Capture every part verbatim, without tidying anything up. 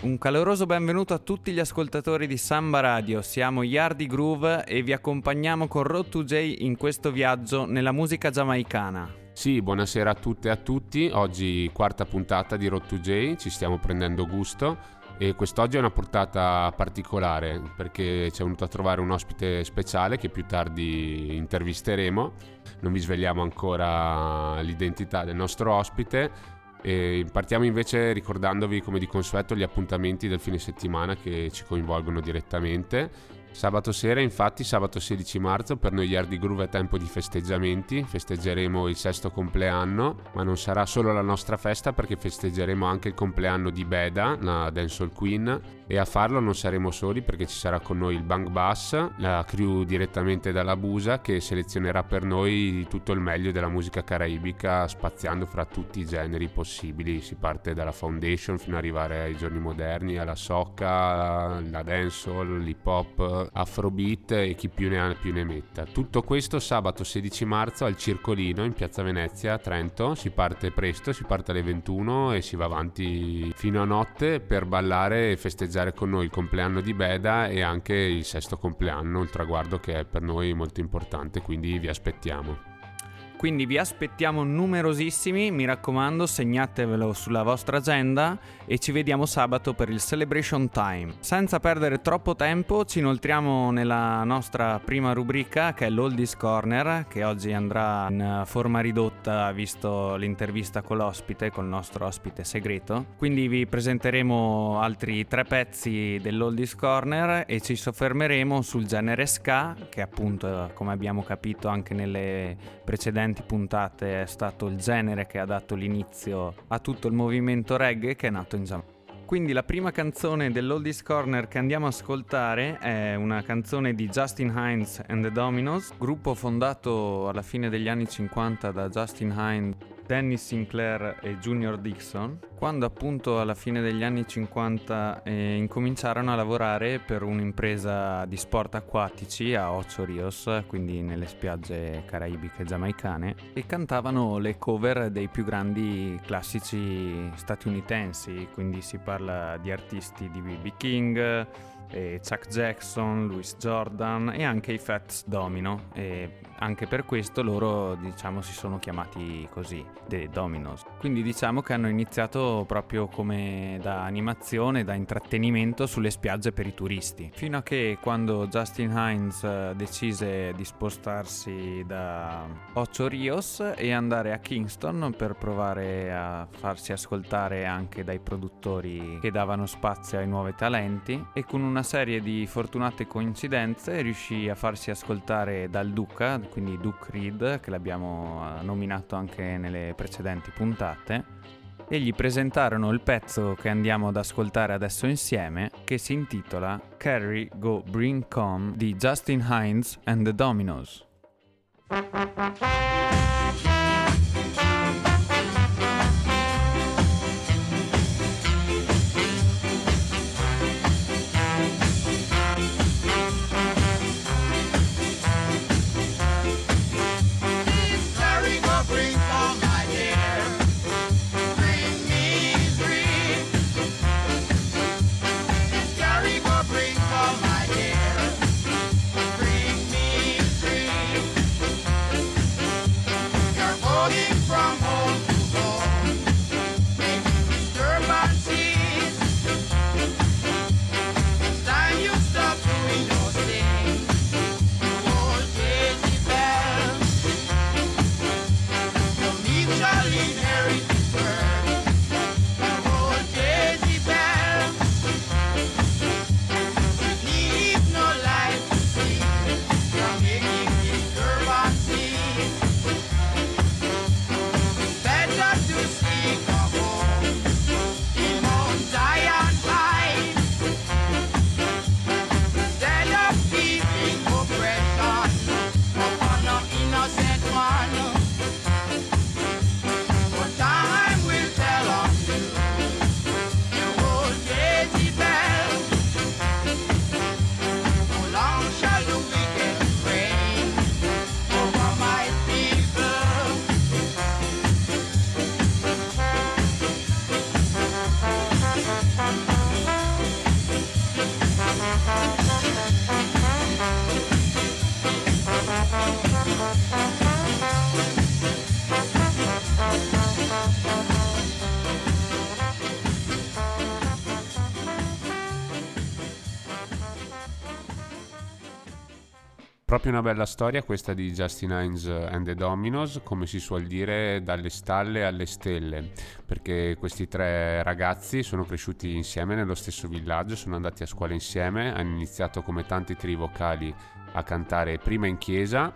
Un caloroso benvenuto a tutti gli ascoltatori di Samba Radio, siamo Yardi Groove e vi accompagniamo con Road to J in questo viaggio nella musica giamaicana. Sì, buonasera a tutte e a tutti, oggi quarta puntata di Road to J, ci stiamo prendendo gusto e quest'oggi è una portata particolare perché ci è venuto a trovare un ospite speciale che più tardi intervisteremo, non vi svegliamo ancora l'identità del nostro ospite. E partiamo invece ricordandovi come di consueto gli appuntamenti del fine settimana che ci coinvolgono direttamente. Sabato sera, infatti, sabato sedici marzo, per noi Yardi Groove è tempo di festeggiamenti, festeggeremo il sesto compleanno, ma non sarà solo la nostra festa perché festeggeremo anche il compleanno di Beda, la dancehall queen, e a farlo non saremo soli perché ci sarà con noi il Bang Bass, la crew direttamente dalla Busa, che selezionerà per noi tutto il meglio della musica caraibica spaziando fra tutti i generi possibili, si parte dalla foundation fino ad arrivare ai giorni moderni, alla soca, la dancehall, l'hip hop, afrobeat e chi più ne ha più ne metta. Tutto questo sabato sedici marzo al Circolino in Piazza Venezia a Trento. Si parte presto, si parte alle ventuno e si va avanti fino a notte per ballare e festeggiare con noi il compleanno di Beda e anche il sesto compleanno, il traguardo che è per noi molto importante, quindi vi aspettiamo. Quindi vi aspettiamo numerosissimi, mi raccomando, segnatevelo sulla vostra agenda e ci vediamo sabato per il Celebration Time. Senza perdere troppo tempo ci inoltriamo nella nostra prima rubrica che è l'Oldies Corner, che oggi andrà in forma ridotta visto l'intervista con l'ospite, con il nostro ospite segreto. Quindi vi presenteremo altri tre pezzi dell'Oldies Corner e ci soffermeremo sul genere ska, che appunto, come abbiamo capito anche nelle precedenti puntate, è stato il genere che ha dato l'inizio a tutto il movimento reggae che è nato in Giamaica. Quindi la prima canzone dell'Oldies Corner che andiamo a ascoltare è una canzone di Justin Hines and the Dominoes, gruppo fondato alla fine degli anni cinquanta da Justin Hines, Dennis Sinclair e Junior Dixon, quando appunto alla fine degli anni cinquanta eh, incominciarono a lavorare per un'impresa di sport acquatici a Ocho Rios, quindi nelle spiagge caraibiche giamaicane, e cantavano le cover dei più grandi classici statunitensi, quindi si parla di artisti di B B King, e Chuck Jackson, Louis Jordan e anche i Fats Domino, e anche per questo loro, diciamo, si sono chiamati così, The Dominoes. Quindi diciamo che hanno iniziato proprio come da animazione, da intrattenimento sulle spiagge per i turisti, fino a che quando Justin Hines decise di spostarsi da Ocho Rios e andare a Kingston per provare a farsi ascoltare anche dai produttori che davano spazio ai nuovi talenti, e con una serie di fortunate coincidenze riuscì a farsi ascoltare dal Duca, quindi Duke Reid, che l'abbiamo nominato anche nelle precedenti puntate, e gli presentarono il pezzo che andiamo ad ascoltare adesso insieme, che si intitola Carry Go Bring Come di Justin Hines and the Dominoes. Proprio una bella storia questa di Justin Hines and the Dominoes, come si suol dire, dalle stalle alle stelle, perché questi tre ragazzi sono cresciuti insieme nello stesso villaggio, sono andati a scuola insieme, hanno iniziato come tanti trii vocali a cantare prima in chiesa,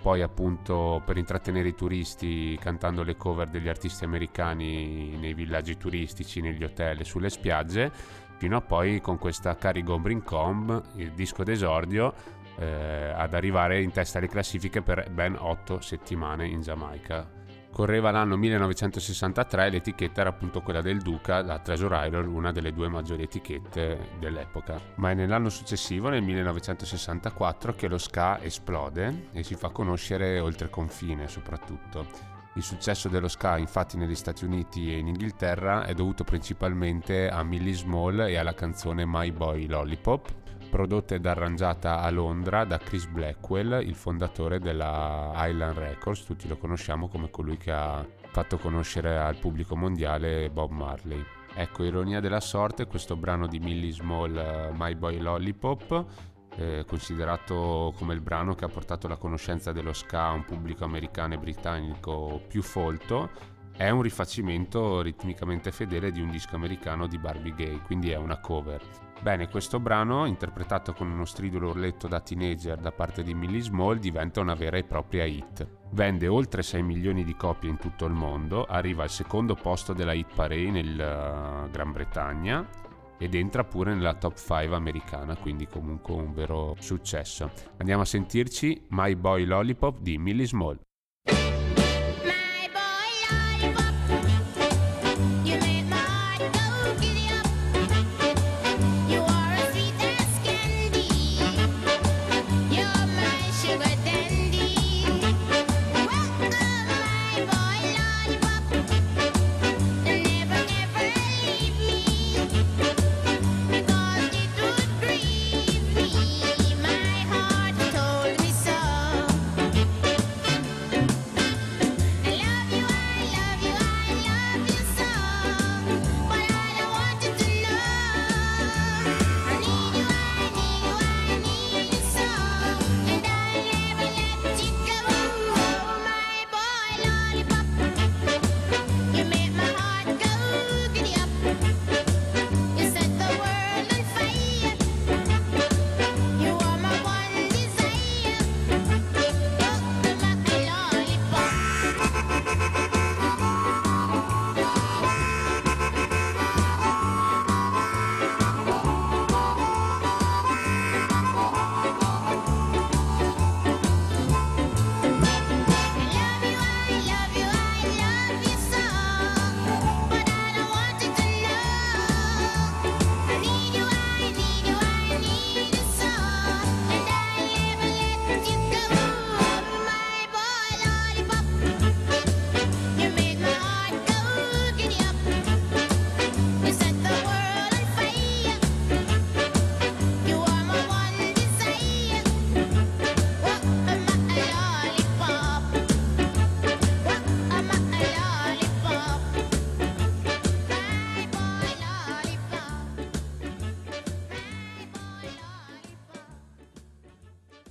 poi appunto per intrattenere i turisti cantando le cover degli artisti americani nei villaggi turistici, negli hotel e sulle spiagge, fino a poi con questa Carry Go Bring Come, il disco d'esordio, Eh, ad arrivare in testa alle classifiche per ben otto settimane in Giamaica. Correva l'anno millenovecentosessantatré, l'etichetta era appunto quella del Duca, la Treasure Island, una delle due maggiori etichette dell'epoca. Ma è nell'anno successivo, nel millenovecentosessantaquattro, che lo ska esplode e si fa conoscere oltre confine soprattutto. Il successo dello ska infatti negli Stati Uniti e in Inghilterra è dovuto principalmente a Millie Small e alla canzone My Boy Lollipop, prodotta ed arrangiata a Londra da Chris Blackwell, il fondatore della Island Records, tutti lo conosciamo come colui che ha fatto conoscere al pubblico mondiale Bob Marley. Ecco, ironia della sorte, questo brano di Millie Small, My Boy Lollipop, eh, considerato come il brano che ha portato la conoscenza dello ska a un pubblico americano e britannico più folto, è un rifacimento ritmicamente fedele di un disco americano di Barbie Gay, quindi è una cover. Bene, questo brano, interpretato con uno stridulo urletto da teenager da parte di Millie Small, diventa una vera e propria hit. Vende oltre sei milioni di copie in tutto il mondo, arriva al secondo posto della Hit Parade nel Gran Bretagna ed entra pure nella top cinque americana, quindi comunque un vero successo. Andiamo a sentirci My Boy Lollipop di Millie Small.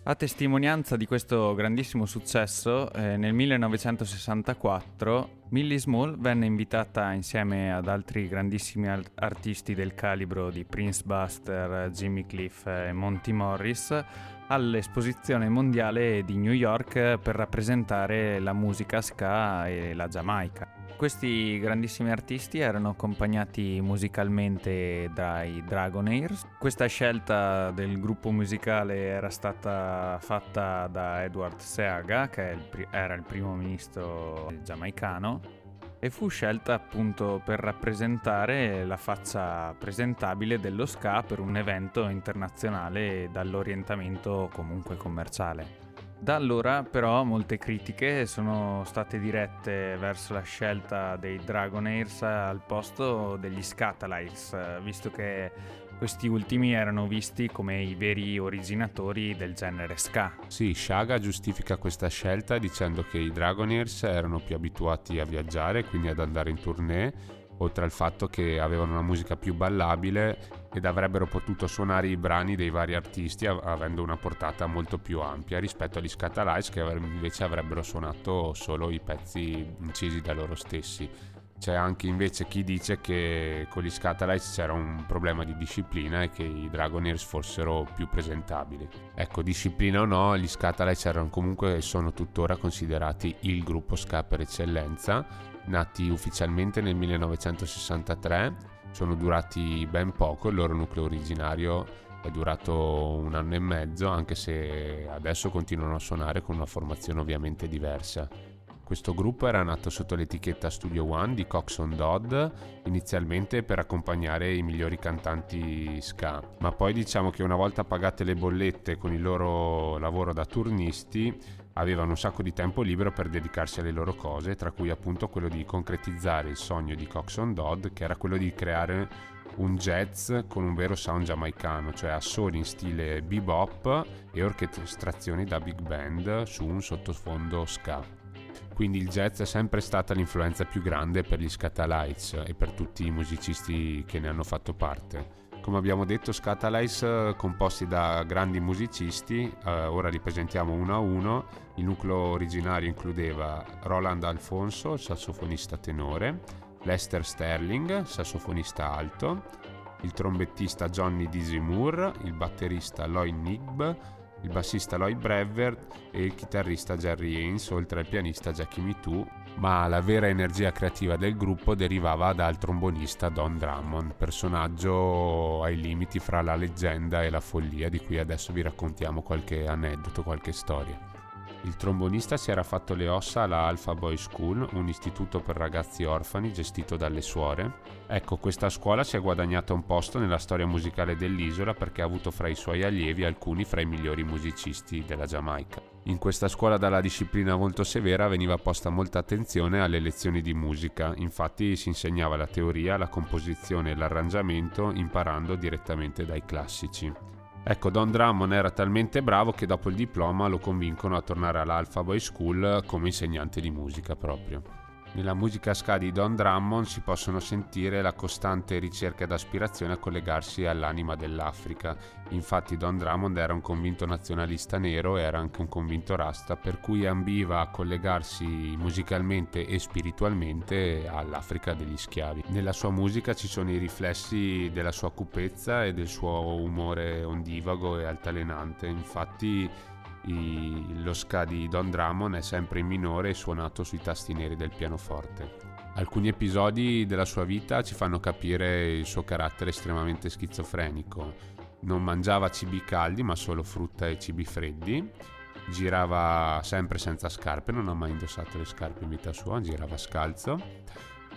A testimonianza di questo grandissimo successo, eh, nel millenovecentosessantaquattro Millie Small venne invitata insieme ad altri grandissimi al- artisti del calibro di Prince Buster, Jimmy Cliff e Monty Morris all'esposizione mondiale di New York per rappresentare la musica ska e la Giamaica. Questi grandissimi artisti erano accompagnati musicalmente dai Dragonaires. Questa scelta del gruppo musicale era stata fatta da Edward Seaga, che il pri- era il primo ministro giamaicano, e fu scelta appunto per rappresentare la faccia presentabile dello ska per un evento internazionale dall'orientamento comunque commerciale. Da allora però molte critiche sono state dirette verso la scelta dei Dragonaires al posto degli Skatalites, visto che questi ultimi erano visti come i veri originatori del genere ska. Sì, Shaga giustifica questa scelta dicendo che i Dragonaires erano più abituati a viaggiare, quindi ad andare in tournée, oltre al fatto che avevano una musica più ballabile ed avrebbero potuto suonare i brani dei vari artisti av- avendo una portata molto più ampia rispetto agli Skatalites, che av- invece avrebbero suonato solo i pezzi incisi da loro stessi. C'è anche invece chi dice che con gli Skatalites c'era un problema di disciplina e che i Dragonaires fossero più presentabili. Ecco, disciplina o no, gli Skatalites erano comunque e sono tuttora considerati il gruppo ska per eccellenza, nati ufficialmente nel millenovecentosessantatré, sono durati ben poco, il loro nucleo originario è durato un anno e mezzo, anche se adesso continuano a suonare con una formazione ovviamente diversa. Questo gruppo era nato sotto l'etichetta Studio One di Coxsone Dodd, inizialmente per accompagnare i migliori cantanti ska, ma poi diciamo che una volta pagate le bollette con il loro lavoro da turnisti, avevano un sacco di tempo libero per dedicarsi alle loro cose, tra cui appunto quello di concretizzare il sogno di Coxsone Dodd, che era quello di creare un jazz con un vero sound giamaicano, cioè assoli in stile bebop e orchestrazioni da big band su un sottofondo ska. Quindi il jazz è sempre stata l'influenza più grande per gli Skatalites e per tutti i musicisti che ne hanno fatto parte. Come abbiamo detto, Skatalites composti da grandi musicisti, eh, ora li presentiamo uno a uno. Il nucleo originario includeva Roland Alfonso, sassofonista tenore, Lester Sterling, sassofonista alto, il trombettista Johnny Dizzy Moore, il batterista Lloyd Nigb, il bassista Lloyd Brever e il chitarrista Jerry Haynes, oltre al pianista Jackie Mitu, ma la vera energia creativa del gruppo derivava dal trombonista Don Drummond, personaggio ai limiti fra la leggenda e la follia, di cui adesso vi raccontiamo qualche aneddoto, qualche storia. Il trombonista si era fatto le ossa alla Alpha Boys School, un istituto per ragazzi orfani gestito dalle suore. Ecco, questa scuola si è guadagnata un posto nella storia musicale dell'isola perché ha avuto fra i suoi allievi alcuni fra i migliori musicisti della Giamaica. In questa scuola dalla disciplina molto severa veniva posta molta attenzione alle lezioni di musica, infatti si insegnava la teoria, la composizione e l'arrangiamento imparando direttamente dai classici. Ecco, Don Drummond era talmente bravo che dopo il diploma lo convincono a tornare all'Alpha Boy School come insegnante di musica proprio. Nella musica ska di Don Drummond si possono sentire la costante ricerca ed aspirazione a collegarsi all'anima dell'Africa. Infatti Don Drummond era un convinto nazionalista nero e era anche un convinto rasta, per cui ambiva a collegarsi musicalmente e spiritualmente all'Africa degli schiavi. Nella sua musica ci sono i riflessi della sua cupezza e del suo umore ondivago e altalenante. Infatti I, lo ska di Don Drummond è sempre in minore e suonato sui tasti neri del pianoforte. Alcuni episodi della sua vita ci fanno capire il suo carattere estremamente schizofrenico. Non mangiava cibi caldi ma solo frutta e cibi freddi, girava sempre senza scarpe, non ha mai indossato le scarpe in vita sua, girava scalzo.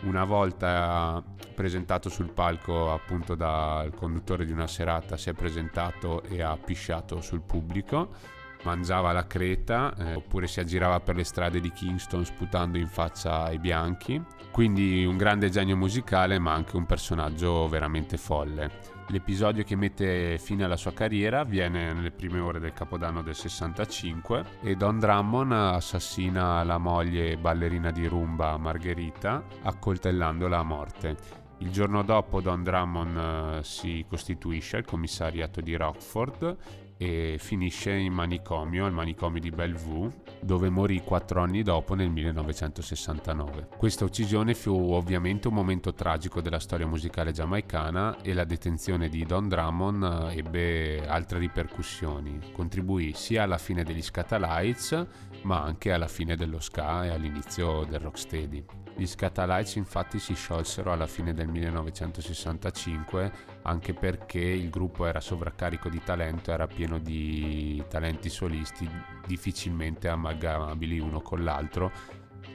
Una volta presentato sul palco appunto dal conduttore di una serata, si è presentato e ha pisciato sul pubblico. Mangiava la creta eh, oppure si aggirava per le strade di Kingston sputando in faccia ai bianchi. Quindi un grande genio musicale ma anche un personaggio veramente folle. L'episodio che mette fine alla sua carriera avviene nelle prime ore del Capodanno del sessantacinque e Don Drummond assassina la moglie ballerina di rumba Margherita accoltellandola a morte. Il giorno dopo Don Drummond eh, si costituisce al commissariato di Rockford e finisce in manicomio, al manicomio di Bellevue, dove morì quattro anni dopo nel millenovecentosessantanove. Questa uccisione fu ovviamente un momento tragico della storia musicale giamaicana e la detenzione di Don Drummond ebbe altre ripercussioni. Contribuì sia alla fine degli Skatalites, ma anche alla fine dello ska e all'inizio del rocksteady. Gli Skatalites infatti si sciolsero alla fine del millenovecentosessantacinque anche perché il gruppo era sovraccarico di talento, era pieno di talenti solisti difficilmente amalgamabili uno con l'altro.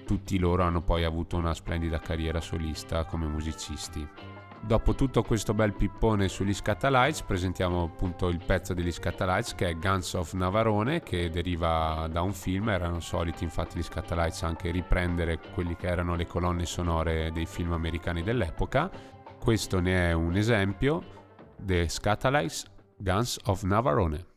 Tutti loro hanno poi avuto una splendida carriera solista come musicisti. Dopo tutto questo bel pippone sugli Skatalites presentiamo appunto il pezzo degli Skatalites che è Guns of Navarone, che deriva da un film. Erano soliti infatti gli Skatalites anche riprendere quelli che erano le colonne sonore dei film americani dell'epoca. Questo ne è un esempio: The Skatalites, Guns of Navarone.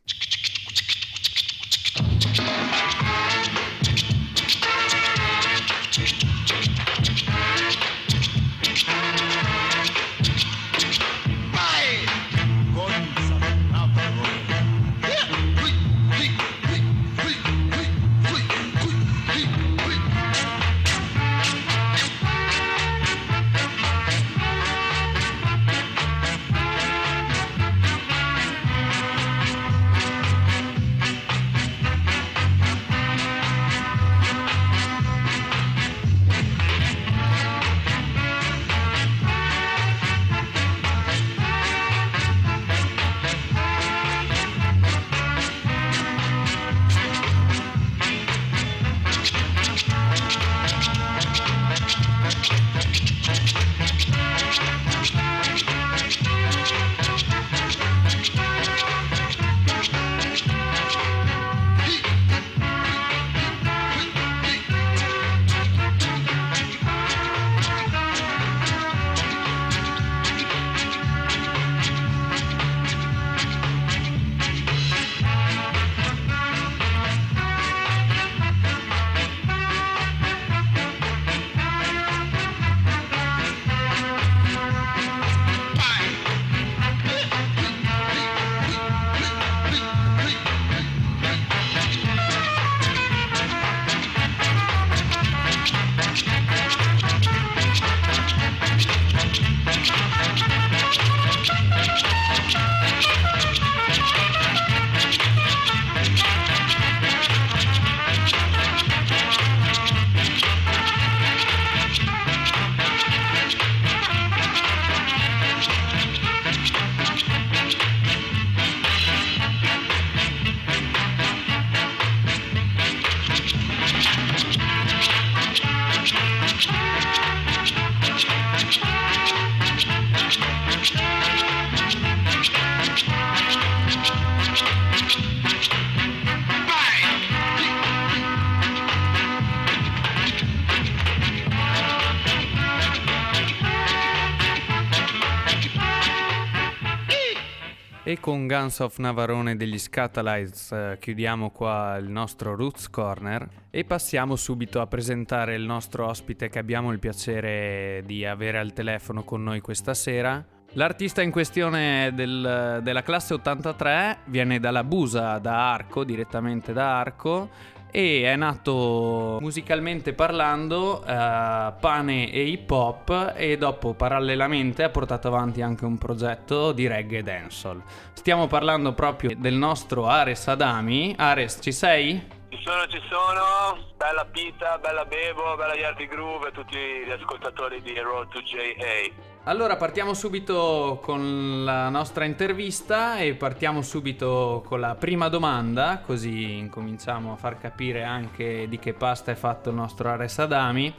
E con Guns of Navarone degli Skatalites eh, chiudiamo qua il nostro Roots Corner e passiamo subito a presentare il nostro ospite che abbiamo il piacere di avere al telefono con noi questa sera. L'artista in questione del, della classe ottantatré viene dalla Busa, da Arco, direttamente da Arco, e è nato musicalmente parlando eh, pane e hip hop, e dopo parallelamente ha portato avanti anche un progetto di reggae dancehall. Stiamo parlando proprio del nostro Ares Adami. Ares, ci sei? Ci sono, ci sono, bella Pita, bella Bebo, bella Yardi Groove e tutti gli ascoltatori di Road to J. Allora partiamo subito con la nostra intervista e partiamo subito con la prima domanda, così incominciamo a far capire anche di che pasta è fatto il nostro Ares Adami.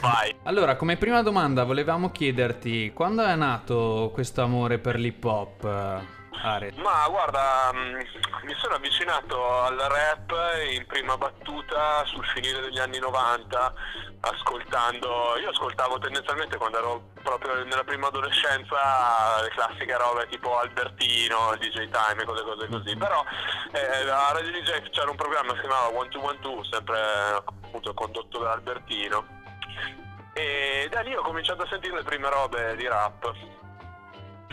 Vai. Allora, come prima domanda volevamo chiederti quando è nato questo amore per l'hip hop? Ma guarda, mi sono avvicinato al rap in prima battuta sul finire degli anni novanta, ascoltando, io ascoltavo tendenzialmente quando ero proprio nella prima adolescenza le classiche robe tipo Albertino, D J Time e cose cose così, però eh, a Radio D J c'era un programma che si chiamava one two one two, sempre appunto condotto da Albertino, e da lì ho cominciato a sentire le prime robe di rap.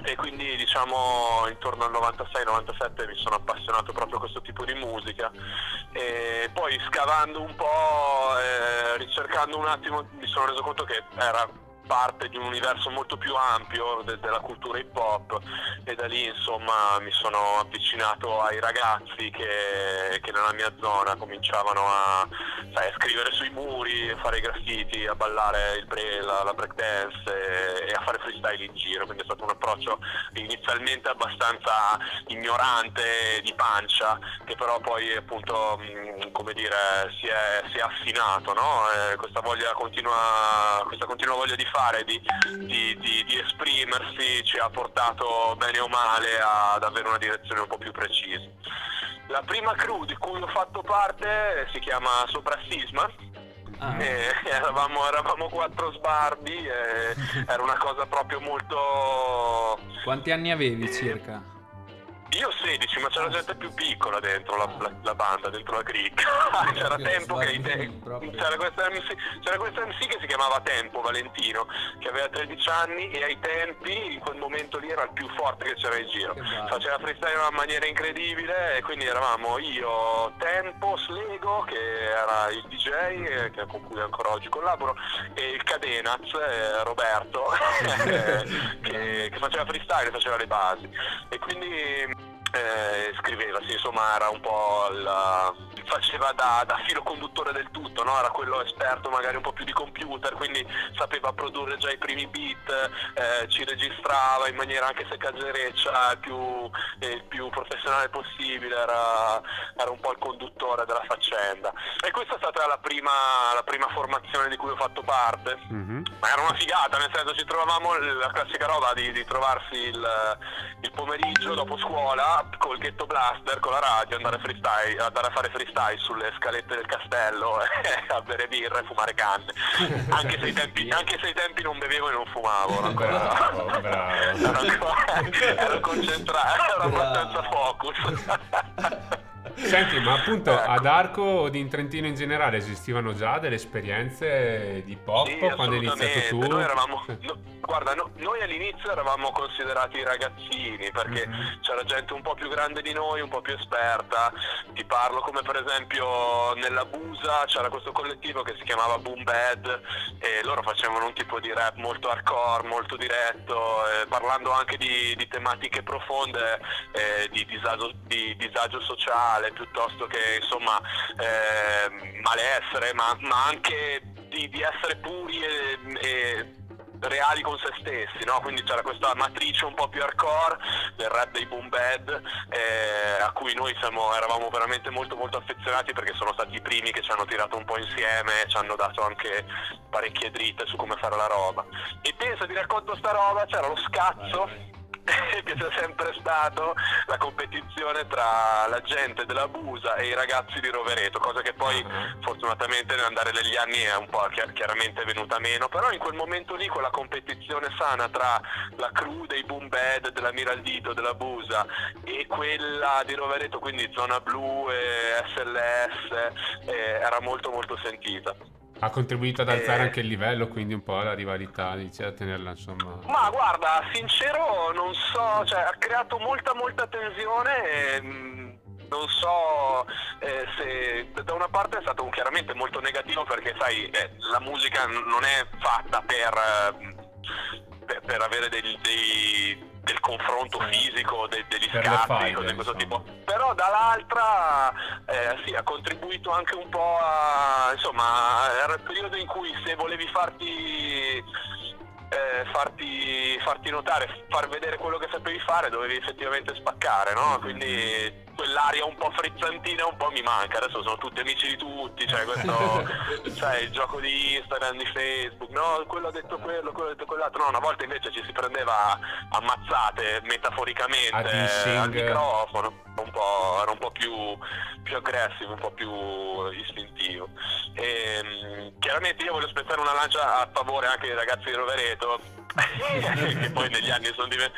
E quindi diciamo intorno al novantasei novantasette mi sono appassionato proprio a questo tipo di musica, e poi scavando un po', eh, ricercando un attimo, mi sono reso conto che era parte di un universo molto più ampio de- della cultura hip hop, e da lì insomma mi sono avvicinato ai ragazzi che, che nella mia zona cominciavano a, sai, a scrivere sui muri, a fare i graffiti, a ballare il bre- la, la breakdance e, e a fare freestyle in giro, quindi è stato un approccio inizialmente abbastanza ignorante, di pancia, che però poi appunto mh, come dire si è, si è affinato, no? Eh, questa voglia continua, questa continua voglia di fare, di, di, di, di esprimersi, ci ha portato bene o male ad avere una direzione un po' più precisa. La prima crew di cui ho fatto parte si chiama Sopra Sisma. Ah. E eravamo, eravamo quattro sbarbi e era una cosa proprio molto... Quanti anni avevi circa? Io sedici, ma c'era gente più piccola dentro la, la, la banda, dentro la cricca. C'era tempo che c'era questa M C, c'era questa M C che si chiamava Tempo, Valentino, che aveva tredici anni e ai tempi in quel momento lì era il più forte che c'era in giro. Faceva freestyle in una maniera incredibile, e quindi eravamo io, Tempo, Slego, che era il D J, che con cui ancora oggi collaboro, e il Cadenaz, eh, Roberto, che, che faceva freestyle, faceva le basi. E quindi Eh, scriveva, sì, insomma era un po' la... faceva da, da filo conduttore del tutto, no? Era quello esperto magari un po' più di computer, quindi sapeva produrre già i primi beat, eh, ci registrava in maniera anche se casereccia, il più, eh, più professionale possibile, era, era un po' il conduttore della faccenda, e questa è stata la prima, la prima formazione di cui ho fatto parte. Mm-hmm. Ma era una figata, nel senso ci trovavamo la classica roba di, di trovarsi il, il pomeriggio dopo scuola col ghetto blaster, con la radio, andare a, freestyle, andare a fare freestyle sulle scalette del castello, eh, a bere birra e fumare canne, anche se i tempi, anche se i tempi non bevevo e non fumavo, ero ancora, bravo, bravo. Ero ancora, ero concentrato, ero abbastanza focus. Senti, ma appunto ecco, ad Arco o in Trentino in generale esistivano già delle esperienze di pop? Sì, quando hai iniziato tu? Noi eravamo, no, guarda, no, noi all'inizio eravamo considerati ragazzini, perché mm-hmm. c'era gente un po' più grande di noi, un po' più esperta. Ti parlo come per esempio nella Busa c'era questo collettivo che si chiamava Boom Bap, e loro facevano un tipo di rap molto hardcore, molto diretto, eh, parlando anche di, di tematiche profonde, eh, di, disagio, di disagio sociale, piuttosto che insomma eh, malessere, ma, ma anche di, di essere puri e, e reali con se stessi, no? Quindi c'era questa matrice un po' più hardcore del rap dei Boom Bap, eh, a cui noi siamo, eravamo veramente molto molto affezionati, perché sono stati i primi che ci hanno tirato un po' insieme, ci hanno dato anche parecchie dritte su come fare la roba. E pensa, ti racconto sta roba, c'era lo scazzo che c'è sempre stato la competizione tra la gente della Busa e i ragazzi di Rovereto, cosa che poi uh-huh. fortunatamente nell'andare degli anni è un po' chiaramente è venuta meno, però in quel momento lì quella competizione sana tra la crew dei Boom Bap, della Miraldito, della Busa e quella di Rovereto, quindi Zona Blu e S L S, eh, era molto molto sentita. Ha contribuito ad alzare eh, anche il livello, quindi un po' la rivalità, dice, a tenerla insomma. Ma guarda, sincero non so, cioè ha creato molta molta tensione e, mh, non so eh, se da una parte è stato un, chiaramente molto negativo, perché sai eh, la musica n- non è fatta per per, per avere dei, dei del confronto fisico, de, degli per scatti, cose di questo tipo. Però dall'altra eh, sì, ha contribuito anche un po' a, insomma, era il periodo in cui se volevi farti eh, farti farti notare, far vedere quello che sapevi fare, dovevi effettivamente spaccare, no? Quindi quell'aria un po' frizzantina un po' mi manca, adesso sono tutti amici di tutti, cioè questo cioè il gioco di Instagram, di Facebook, no, quello ha detto quello, quello ha detto quell'altro, no, una volta invece ci si prendeva ammazzate metaforicamente al microfono, un po', era un po' più più aggressivo, un po' più istintivo e, chiaramente io voglio spezzare una lancia a favore anche dei ragazzi di Rovereto che poi negli anni sono div-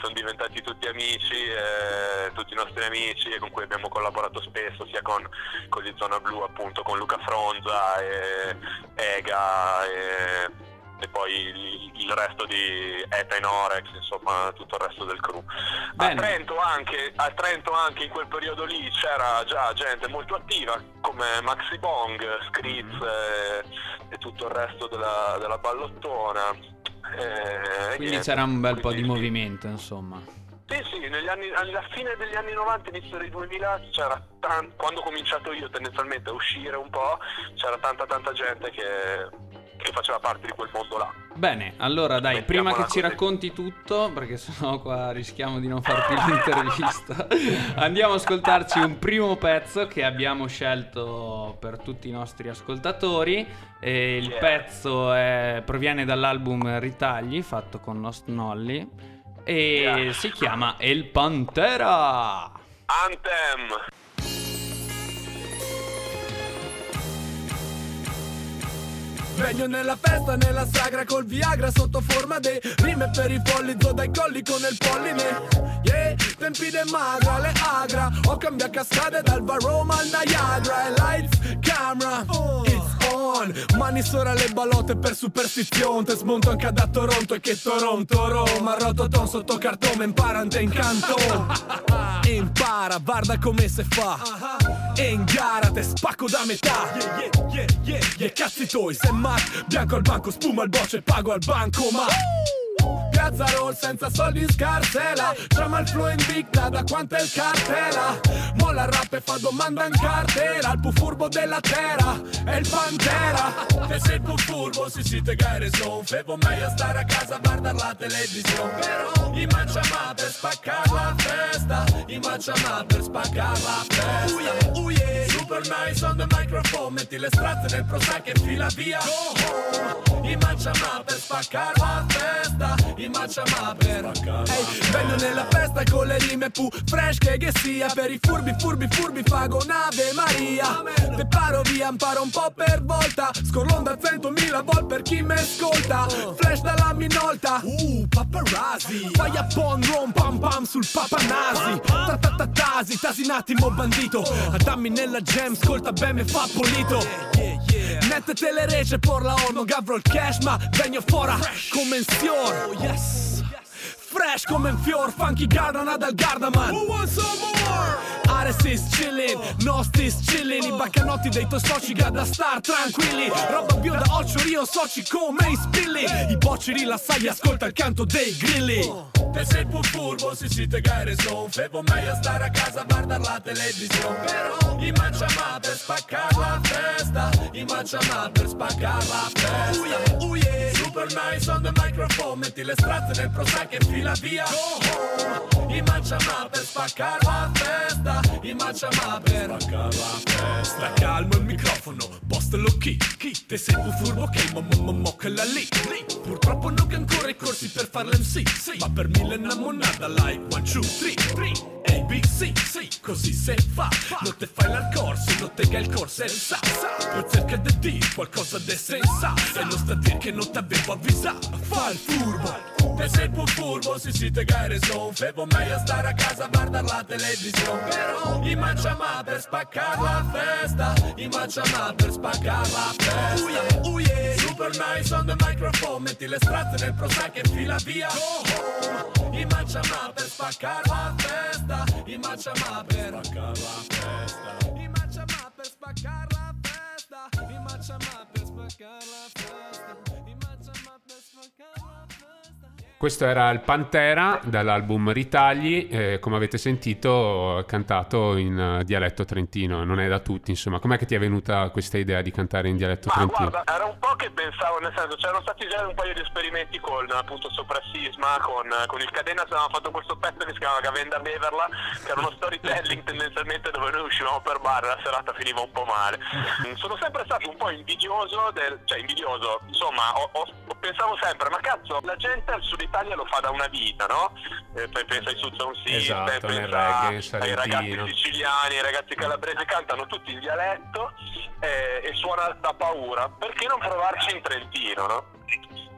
son diventati tutti amici, eh, tutti i nostri amici, e con cui abbiamo collaborato spesso sia con, con gli Zona Blu, appunto con Luca Fronza e Ega e, e poi il, il resto di Eta e Norex, insomma tutto il resto del crew. A Trento, anche, a Trento anche in quel periodo lì c'era già gente molto attiva come Maxi Bong, Scritz e, e tutto il resto della, della ballottona. Eh, quindi niente, c'era un bel quindi, po' di sì. movimento, insomma. Sì, sì, negli anni, alla fine degli anni novanta, inizio dei duemila, c'era tan- quando ho cominciato io tendenzialmente a uscire un po', c'era tanta tanta gente che che faceva parte di quel mondo là. Bene, allora dai, mettiamo prima che così. Ci racconti tutto, perché sennò qua rischiamo di non farti l'intervista. Andiamo a ascoltarci un primo pezzo che abbiamo scelto per tutti i nostri ascoltatori e il yeah. pezzo è, proviene dall'album Ritagli fatto con Lost Nolly e yeah. si chiama El Pantera Anthem. Sveglio nella festa, nella sagra, col Viagra sotto forma de rime per i folli, zo dai colli con il polline. Yeah, tempi de magra, le agra, ho cambiato cascate dal Varoma al Niagara. E lights, camera, it's on. Mani sopra le balote per superstizione, te smonto anche da Toronto e che Toronto, Roma. Rototon sotto cartone, imparante in canto. Impara, guarda come se fa. E in gara te spacco da metà. Yeah, yeah, yeah, yeah, yeah. Cazzi tuoi, sei mat, bianco al banco, spuma al bocce, pago al banco, ma Piazza roll senza soldi in scarsela, trama il flow invicta da quanto è il cartela. Molla il rap e fa domanda in cartela, il più furbo della terra è il Pantera. Te sei il più furbo, si si te gai reson, fevo meglio stare a casa a guardare la televisione. Però i manciamà per spaccare la festa, i manciamà per spaccare la festa. Uye, yeah, uye, yeah. Super nice on the microphone, metti le strazze nel Prozac e fila via. Go home, i manciamà per spaccare la festa, i manciamà per spaccare. Ehi, vengo nella festa con le rime più fresh che che sia, per i furbi, furbi, furbi, fago un'Ave Maria. Te paro via, imparo un po' per volta, scorlonda centomila volt per chi mi ascolta. Flash dalla minolta, uh, paparazzi, fai a pon, rom, pam, pam, sul papanasi. Tatatatasi, tasi un attimo bandito, Adami nella jam, ascolta ben mi fa pulito. Mettete le rece, porla o non gavro il cash, ma vengo fora come un signor. Yes, fresh come un fior, funky gardana dal Gardaman. Who wants some more? Ares is chillin', Nosti is chillin', i baccanotti dei tuoi soci da star tranquilli. Roba bio da Ocho Rios, soci come i spilli, i bocci rilassati, ascolta il canto dei grilli. Te sei più furbo, si si te gai reson, fevo meglio stare a casa a guardare la televisione. Però i manciamà per spaccare la festa, i manciamà per spaccare la festa. Uye, uye, super nice on the microphone, metti le strazze nel Prozac e fila via. Go home, i manciamà per spaccare la festa, i manciamà faccia ma per spaccare la festa. Calmo il microfono, postalo chi, chi te sei un furbo che mo mo mo mo che la lì, lì. Purtroppo non che ancora i corsi per farla M C, sì. Ma per mille una monada like one, two, three, three A, B, C, sì, così se fa. Non te fai l'hardcore, se non te che il corso è il sa. Poi cerca di dire qualcosa di sensato e non sta a dire che non t'avevo avvisato. Fa il furbo, te sei un furbo, si si te gaire son. Fevo meglio stare a casa a guardare la televisione. Però i mancia ma per spaccare la festa, i mancia ma per spaccare la festa. Uye, yeah, uye, yeah. Super nice on the microphone, metti le strazze nel Prozac e fila via. Go home, i mancia ma per spaccare la festa, i mancia ma per spaccare la festa, i mancia ma per spaccare la festa, i mancia ma per spaccare la festa, i mancia ma per spaccare la festa. Questo era il Pantera dall'album Ritagli, eh, come avete sentito cantato in dialetto trentino, non è da tutti insomma. Com'è che ti è venuta questa idea di cantare in dialetto Ma trentino? Guarda, era un po' che pensavo, nel senso c'erano stati già un paio di esperimenti con appunto Sopra Sisma, con, con il Cadena avevamo fatto questo pezzo che si chiamava Gavenda Beverla, che era uno storytelling tendenzialmente dove noi uscivamo per bar e la serata finiva un po' male. Sono sempre stato un po' invidioso, del, cioè invidioso, insomma ho, ho, pensavo sempre, ma cazzo la gente al sud Italia lo fa da una vita, no? Eh, pensa ai Sound System, esatto, pensa reggae, ai ragazzi siciliani, ai ragazzi calabresi, cantano tutti in dialetto eh, e suona da paura. Perché non provarci in Trentino, no?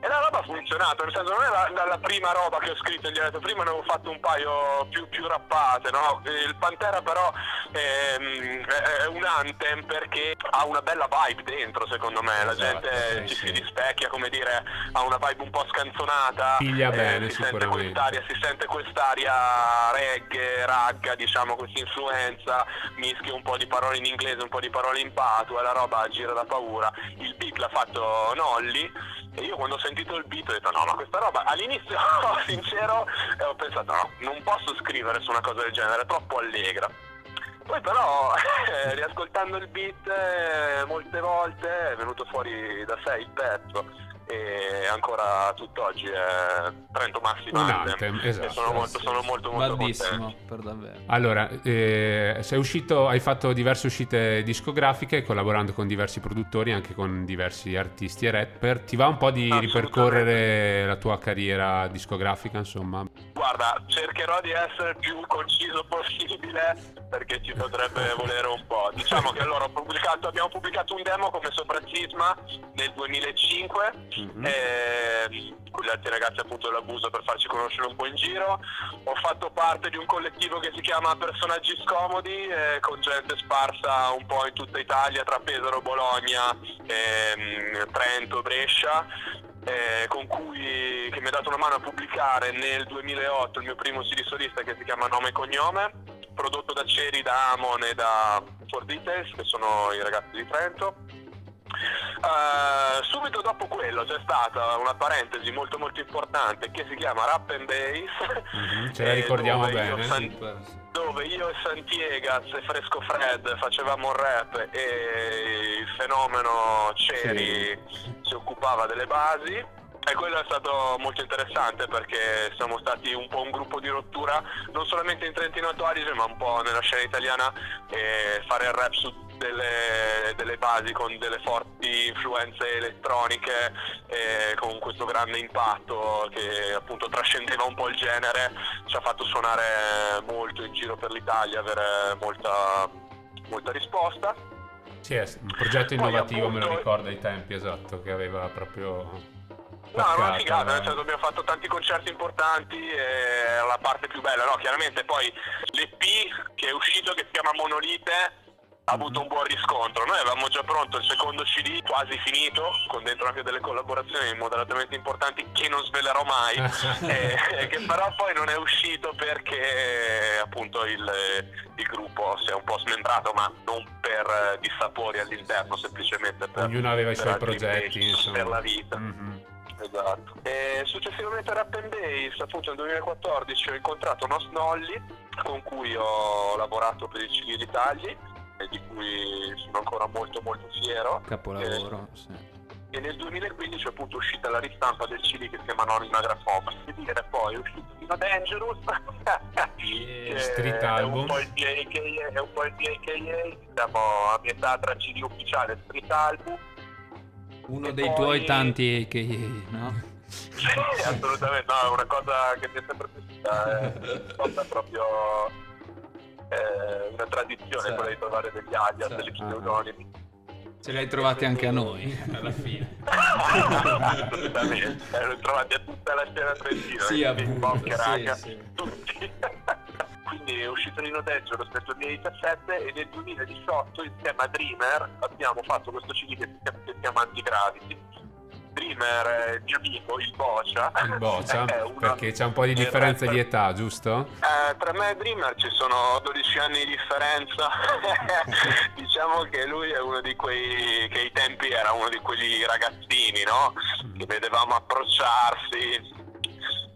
E la roba ha funzionato, nel senso non è la, la, la prima roba che ho scritto in dialetto, prima ne avevo fatto un paio più, più rappate, no? Il Pantera però ehm, è, è un anthem perché ha una bella vibe dentro, secondo me, la esatto, gente sì, ci sì. si rispecchia, come dire, ha una vibe un po' scanzonata, piglia bene, eh, si sente quest'aria, si sente quest'aria reggae, ragga, diciamo, questa influenza, mischia un po' di parole in inglese, un po' di parole in patua, la roba gira da paura. Il beat l'ha fatto Nolli e io quando ho sentito il beat ho detto no, ma questa roba all'inizio sincero e ho pensato no, non posso scrivere su una cosa del genere, è troppo allegra. Poi però eh, riascoltando il beat eh, molte volte è venuto fuori da sé il pezzo e ancora tutt'oggi è Trento Massima anthem, esatto, e sono, esatto. molto, sono molto molto bellissimo, contento per davvero. Allora eh, sei uscito, hai fatto diverse uscite discografiche collaborando con diversi produttori, anche con diversi artisti e rapper. Ti va un po' di ripercorrere la tua carriera discografica insomma? Guarda, cercherò di essere il più conciso possibile perché ci potrebbe volere un po'. Diciamo che allora ho pubblicato, abbiamo pubblicato un demo come Sopra Sisma nel duemilacinque mm-hmm. e con gli altri ragazzi appunto della Busa per farci conoscere un po' in giro. Ho fatto parte di un collettivo che si chiama Personaggi Scomodi eh, con gente sparsa un po' in tutta Italia tra Pesaro, Bologna, ehm, Trento, Brescia. Eh, con cui che mi ha dato una mano a pubblicare nel duemilaotto il mio primo C D solista che si chiama Nome e Cognome, prodotto da Ceri, da Amon e da For Details, che sono i ragazzi di Trento. Uh, subito dopo quello c'è stata una parentesi molto molto importante che si chiama Rap and Bass, mm-hmm, ce la ricordiamo dove bene io San... dove io e Santiegaz e Fresco Fred facevamo un rap e il fenomeno Ceri sì. si occupava delle basi. E quello è stato molto interessante perché siamo stati un po' un gruppo di rottura non solamente in Trentino Alto Adige ma un po' nella scena italiana, e fare il rap su delle, delle basi con delle forti influenze elettroniche e con questo grande impatto che appunto trascendeva un po' il genere ci ha fatto suonare molto in giro per l'Italia, avere molta, molta risposta. Sì, è un progetto innovativo. Poi, appunto, me lo ricordo ai tempi, esatto, che aveva proprio... No, non è figata, nel senso abbiamo fatto tanti concerti importanti e la parte più bella, no? Chiaramente poi l'E P che è uscito che si chiama Monolite ha avuto un buon riscontro. Noi avevamo già pronto il secondo C D quasi finito, con dentro anche delle collaborazioni moderatamente importanti che non svelerò mai e, che però poi non è uscito perché appunto il, il gruppo si è un po' smembrato, ma non per dissapori all'interno, semplicemente per ognuno aveva per i suoi progetti invece, per la vita. Mm-hmm. Esatto. E successivamente a Rap and Bass, appunto nel duemilaquattordici ho incontrato Nos Nolli con cui ho lavorato per il C D Ritagli e di cui sono ancora molto molto fiero. Capolavoro, e... sì. e nel duemilaquindici è appunto uscita la ristampa del C D che si chiama Anonima Grafoba. Che dire, poi è uscito Viva Dangerous, yeah, Street Album, un po' il D A K A, è un po' il D A K A, siamo a metà tra C D ufficiale e Street Album. Uno e dei poi... tuoi tanti A K A, no? Sì, assolutamente, no, è una cosa che mi è sempre piaciuta, è stata proprio eh, una tradizione, sì, quella di trovare degli alias, sì, degli pseudonimi. Ce li hai trovati anche a noi, alla fine. Assolutamente, li ho trovati a tutta la scena trentina, sì, appunto, sì, sì, tutti. Quindi è uscito Rino Deggio lo stesso duemiladiciassette e nel duemiladiciotto insieme a Dreamer abbiamo fatto questo C D che si chiama Antigravity. Dreamer, mio amico, il Boccia. Il Boccia, una... perché c'è un po' di differenza di età, giusto? Eh, tra me e Dreamer ci sono dodici anni di differenza. Diciamo che lui è uno di quei, che ai tempi era uno di quegli ragazzini, no? Che vedevamo approcciarsi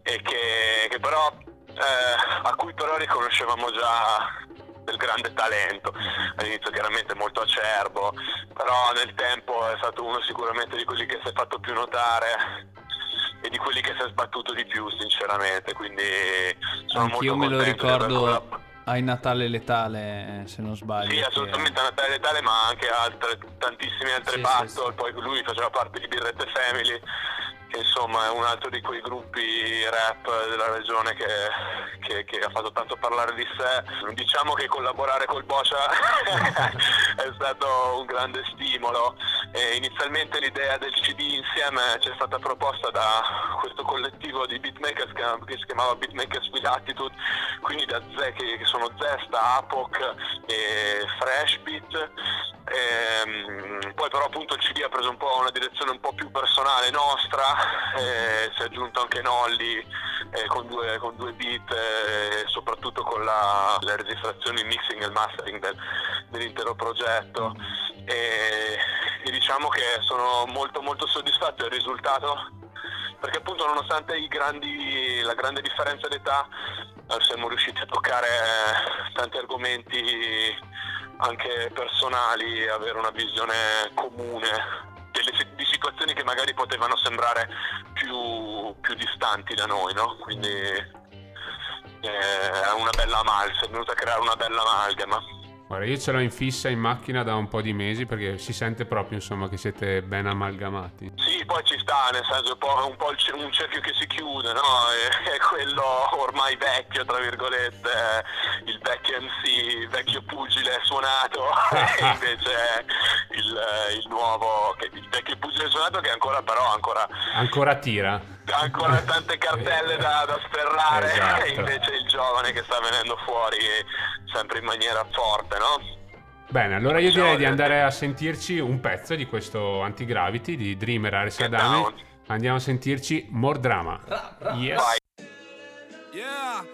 e che, che però, eh, a cui però riconoscevamo già del grande talento, all'inizio chiaramente molto acerbo, però nel tempo è stato uno sicuramente di quelli che si è fatto più notare e di quelli che si è sbattuto di più sinceramente, quindi sono anch'io molto contento. Anch'io me lo ricordo quella... ai Natale Letale, se non sbaglio. Sì, assolutamente che... a Natale Letale, ma anche altre, tantissime altre sì, battle, sì, sì. Poi lui faceva parte di Birrette Family, che insomma è un altro di quei gruppi rap della regione che, che, che ha fatto tanto parlare di sé. Diciamo che collaborare col Boccia è stato un grande stimolo e inizialmente l'idea del C D insieme ci è stata proposta da questo collettivo di beatmakers che si chiamava Beatmakers with Attitude, quindi da Ze, che sono Zesta, Apoc e Fresh Beat. E poi però appunto il C D ha preso un po' una direzione un po' più personale nostra. Eh, si è aggiunto anche Nolli eh, con, due, con due beat e eh, soprattutto con la, le registrazioni, il mixing e il mastering del, dell'intero progetto e, e diciamo che sono molto molto soddisfatto del risultato perché appunto nonostante i grandi, la grande differenza d'età eh, siamo riusciti a toccare tanti argomenti anche personali e avere una visione comune delle, di situazioni che magari potevano sembrare più, più distanti da noi, no? Quindi è una bella amalgama, è venuta a creare una bella amalgama. Guarda, io ce l'ho in fissa in macchina da un po' di mesi perché si sente proprio insomma che siete ben amalgamati. Sì, poi ci sta, nel senso un po', un po' un cerchio che si chiude, no? È, è quello ormai vecchio, tra virgolette, il vecchio M C, il vecchio pugile suonato, e invece il, il nuovo, il vecchio pugile suonato che ancora però ancora... Ancora tira. Ancora tante cartelle da, da sferrare, esatto. E invece il giovane che sta venendo fuori sempre in maniera forte, no? Bene, allora io direi di andare a sentirci un pezzo di questo Antigravity di Dreamer, Ares Adami. Andiamo a sentirci More Drama. Yes. Yeah,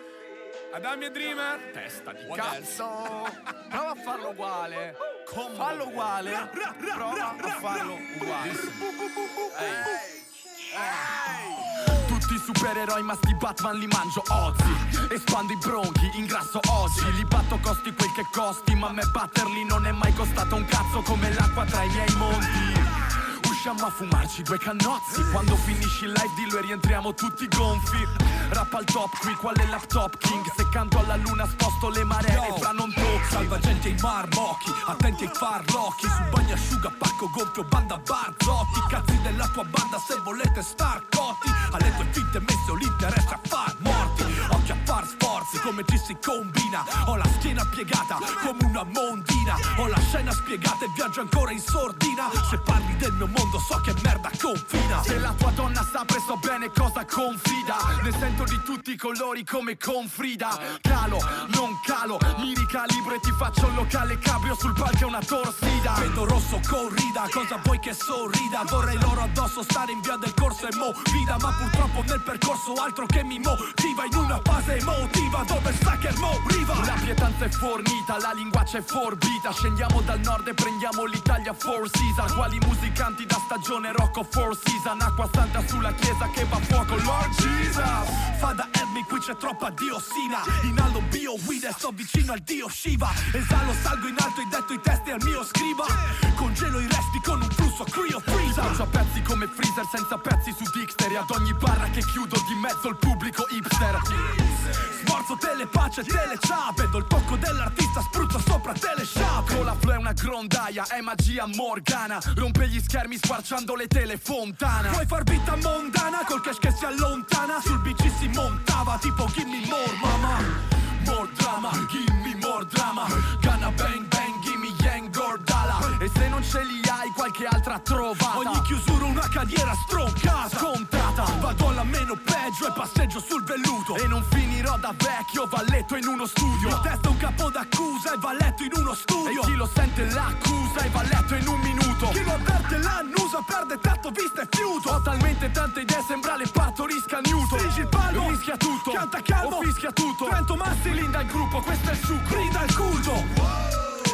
Adami e Dreamer. Testa di cazzo. Prova a farlo uguale. Fallo uguale. Prova a farlo uguale. Ehi. Hey. Tutti i supereroi ma sti Batman li mangio oggi. Espando i bronchi, ingrasso oggi. Li batto costi quel che costi, ma a me batterli non è mai costato un cazzo come l'acqua tra i miei monti. Usciamo a fumarci due cannozzi, quando finisci il live di lui rientriamo tutti gonfi. Rap al top qui, qual è l'Aptop King? Se canto alla luna sposto le maree e fra non tocchi. Salva gente ai marmocchi, attenti ai farlocchi. Su bagnasciuga, pacco gonfio, banda barzotti. Cazzi della tua banda se volete star cotti. Alle tue finte messe ho l'interesse a far morti. Occhio a far sforzi come ci si combina. Ho la schiena piegata come una mondina. Ho la scena spiegata e viaggio ancora in sordina. Se parli del mio mondo so che merda confina. Se la tua donna saprà so bene cosa confida. Ne sento di tutti i colori come con Frida. Calo, non calo, mi ricalibro e ti faccio un locale cabrio sul palco è una torsida. Vedo rosso corrida, cosa vuoi che sorrida? Vorrei loro addosso stare in via del corso e movida. Ma purtroppo nel percorso altro che mi motiva. In una fase emotiva dove il sucker moriva. La pietanza è fornita, la linguaccia è forbita. Scendiamo dal nord e prendiamo l'Italia Four Seasons. Quali musicanti da stagione Rocco Four Seasons. Acqua santa sulla chiesa che va a fuoco, Lord Jesus. Fada help me, qui c'è troppa diossina. Inalo bio weed e sto vicino al dio Shiva. Esalo, salgo in alto e detto i testi al mio scriva. Congelo i resti con un flusso cryo freeze. Salcio a pezzi come freezer senza pezzi su Dixter. E ad ogni barra che chiudo di mezzo il pubblico hipster. Sforzo telepace, teleciape. Do il tocco dell'artista, spruzzo sopra telesciape. Con la flow è una grondaia, è magia morgana. Rompe gli schermi squarciando le tele fontana. Puoi far vita mondana col cash che si allontana. Sul bici si montava tipo gimme more mama. More drama, gimme more drama. Gonna bang bang, gimme yang gordala. E se non ce li hai qualche altra trovata. Ogni chiusura una carriera stroncata, scontata. Vado alla meno peggio e passeggio sul velluto. E non finirò da vecchio, va letto in uno studio. Mi testa un capo d'accusa e va letto in uno studio. E chi lo sente l'accusa e va letto in un minuto. Chi lo avverte l'annusa perde tatto, vista e fiuto. Ho talmente tante idee sembra le partorisca Newton. Stringi il palmo, rischia tutto, canta calmo, o fischia tutto. Trento Massi linda il gruppo, questo è il succo, grida il culto.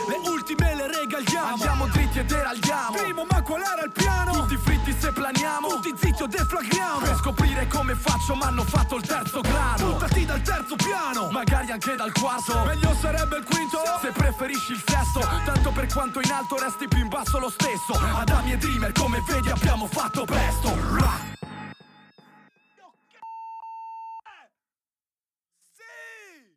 Le ultime le regaliamo. Andiamo dritti e deragliamo. Primo ma qual era il piano? Tutti fritti se planiamo, tutti zitti o deflagriamo. Per scoprire come faccio m'hanno fatto il terzo grado. Buttati dal terzo piano, magari anche dal quarto. Meglio sarebbe il quinto, se preferisci il sesto. Tanto per quanto in alto resti più in basso lo stesso. Adami e Dreamer come vedi abbiamo fatto presto. Ra.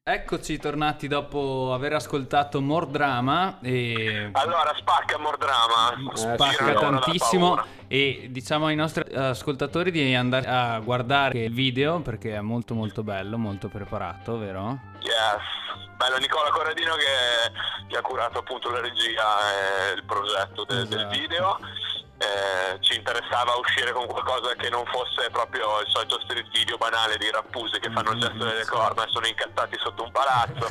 Eccoci tornati dopo aver ascoltato More Drama e... Allora spacca More Drama. Spacca tantissimo. E diciamo ai nostri ascoltatori di andare a guardare il video, perché è molto molto bello, molto preparato, vero? Yes, bello Nicola Corradino che, che ha curato appunto la regia e il progetto de- esatto. del video. Eh, ci interessava uscire con qualcosa che non fosse proprio il solito street video banale di rappuse che fanno il gesto delle corna e sono incazzati sotto un palazzo.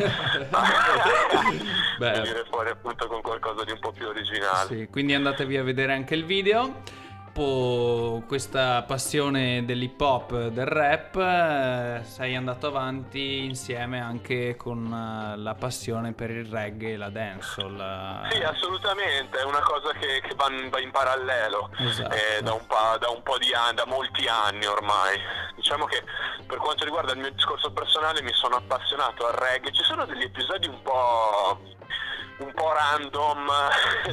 Venire fuori appunto con qualcosa di un po' più originale. Sì, quindi andatevi a vedere anche il video. Dopo questa passione dell'hip hop, del rap, eh, sei andato avanti insieme anche con eh, la passione per il reggae e la dancehall. La... Sì, assolutamente, è una cosa che, che va, in, va in parallelo, esatto. eh, da, un pa- da un po' di anni, da molti anni ormai. Diciamo che per quanto riguarda il mio discorso personale mi sono appassionato al reggae, ci sono degli episodi un po'... un po' random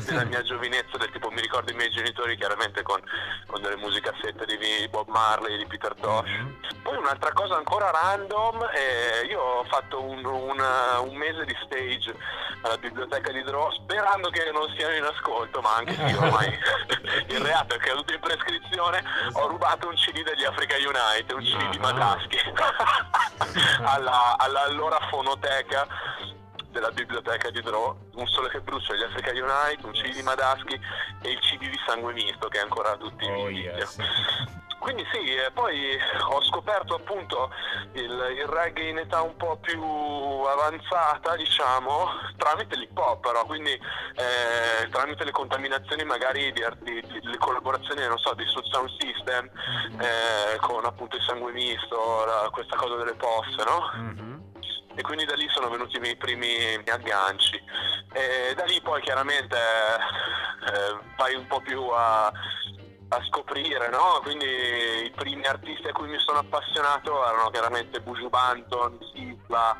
della mia giovinezza, del tipo mi ricordo i miei genitori chiaramente con, con delle musicassette di Bob Marley, di Peter Tosh. Poi un'altra cosa ancora random, eh, io ho fatto un, un, un mese di stage alla biblioteca di Dro, sperando che non siano in ascolto, ma anche io ormai il reato è caduto in prescrizione, ho rubato un C D degli Africa Unite, un C D di Madaschi alla, all'allora fonoteca della biblioteca di Dro, Un Sole che brucia, gli Africa Unite, un C D di Madaschi e il C D di Sangue Misto che è ancora tutti in oh, video. Yes. Quindi sì, e poi ho scoperto appunto il, il reggae in età un po' più avanzata, diciamo, tramite l'hip hop però, quindi eh, tramite le contaminazioni magari di, di, di le collaborazioni, non so, di Soul Sound System, mm-hmm. eh, con appunto il Sangue Misto, la, questa cosa delle posse, no? Mm-hmm. E quindi da lì sono venuti i miei primi agganci e da lì poi chiaramente eh, vai un po' più a, a scoprire, no? Quindi i primi artisti a cui mi sono appassionato erano chiaramente Buju Banton, Sisla,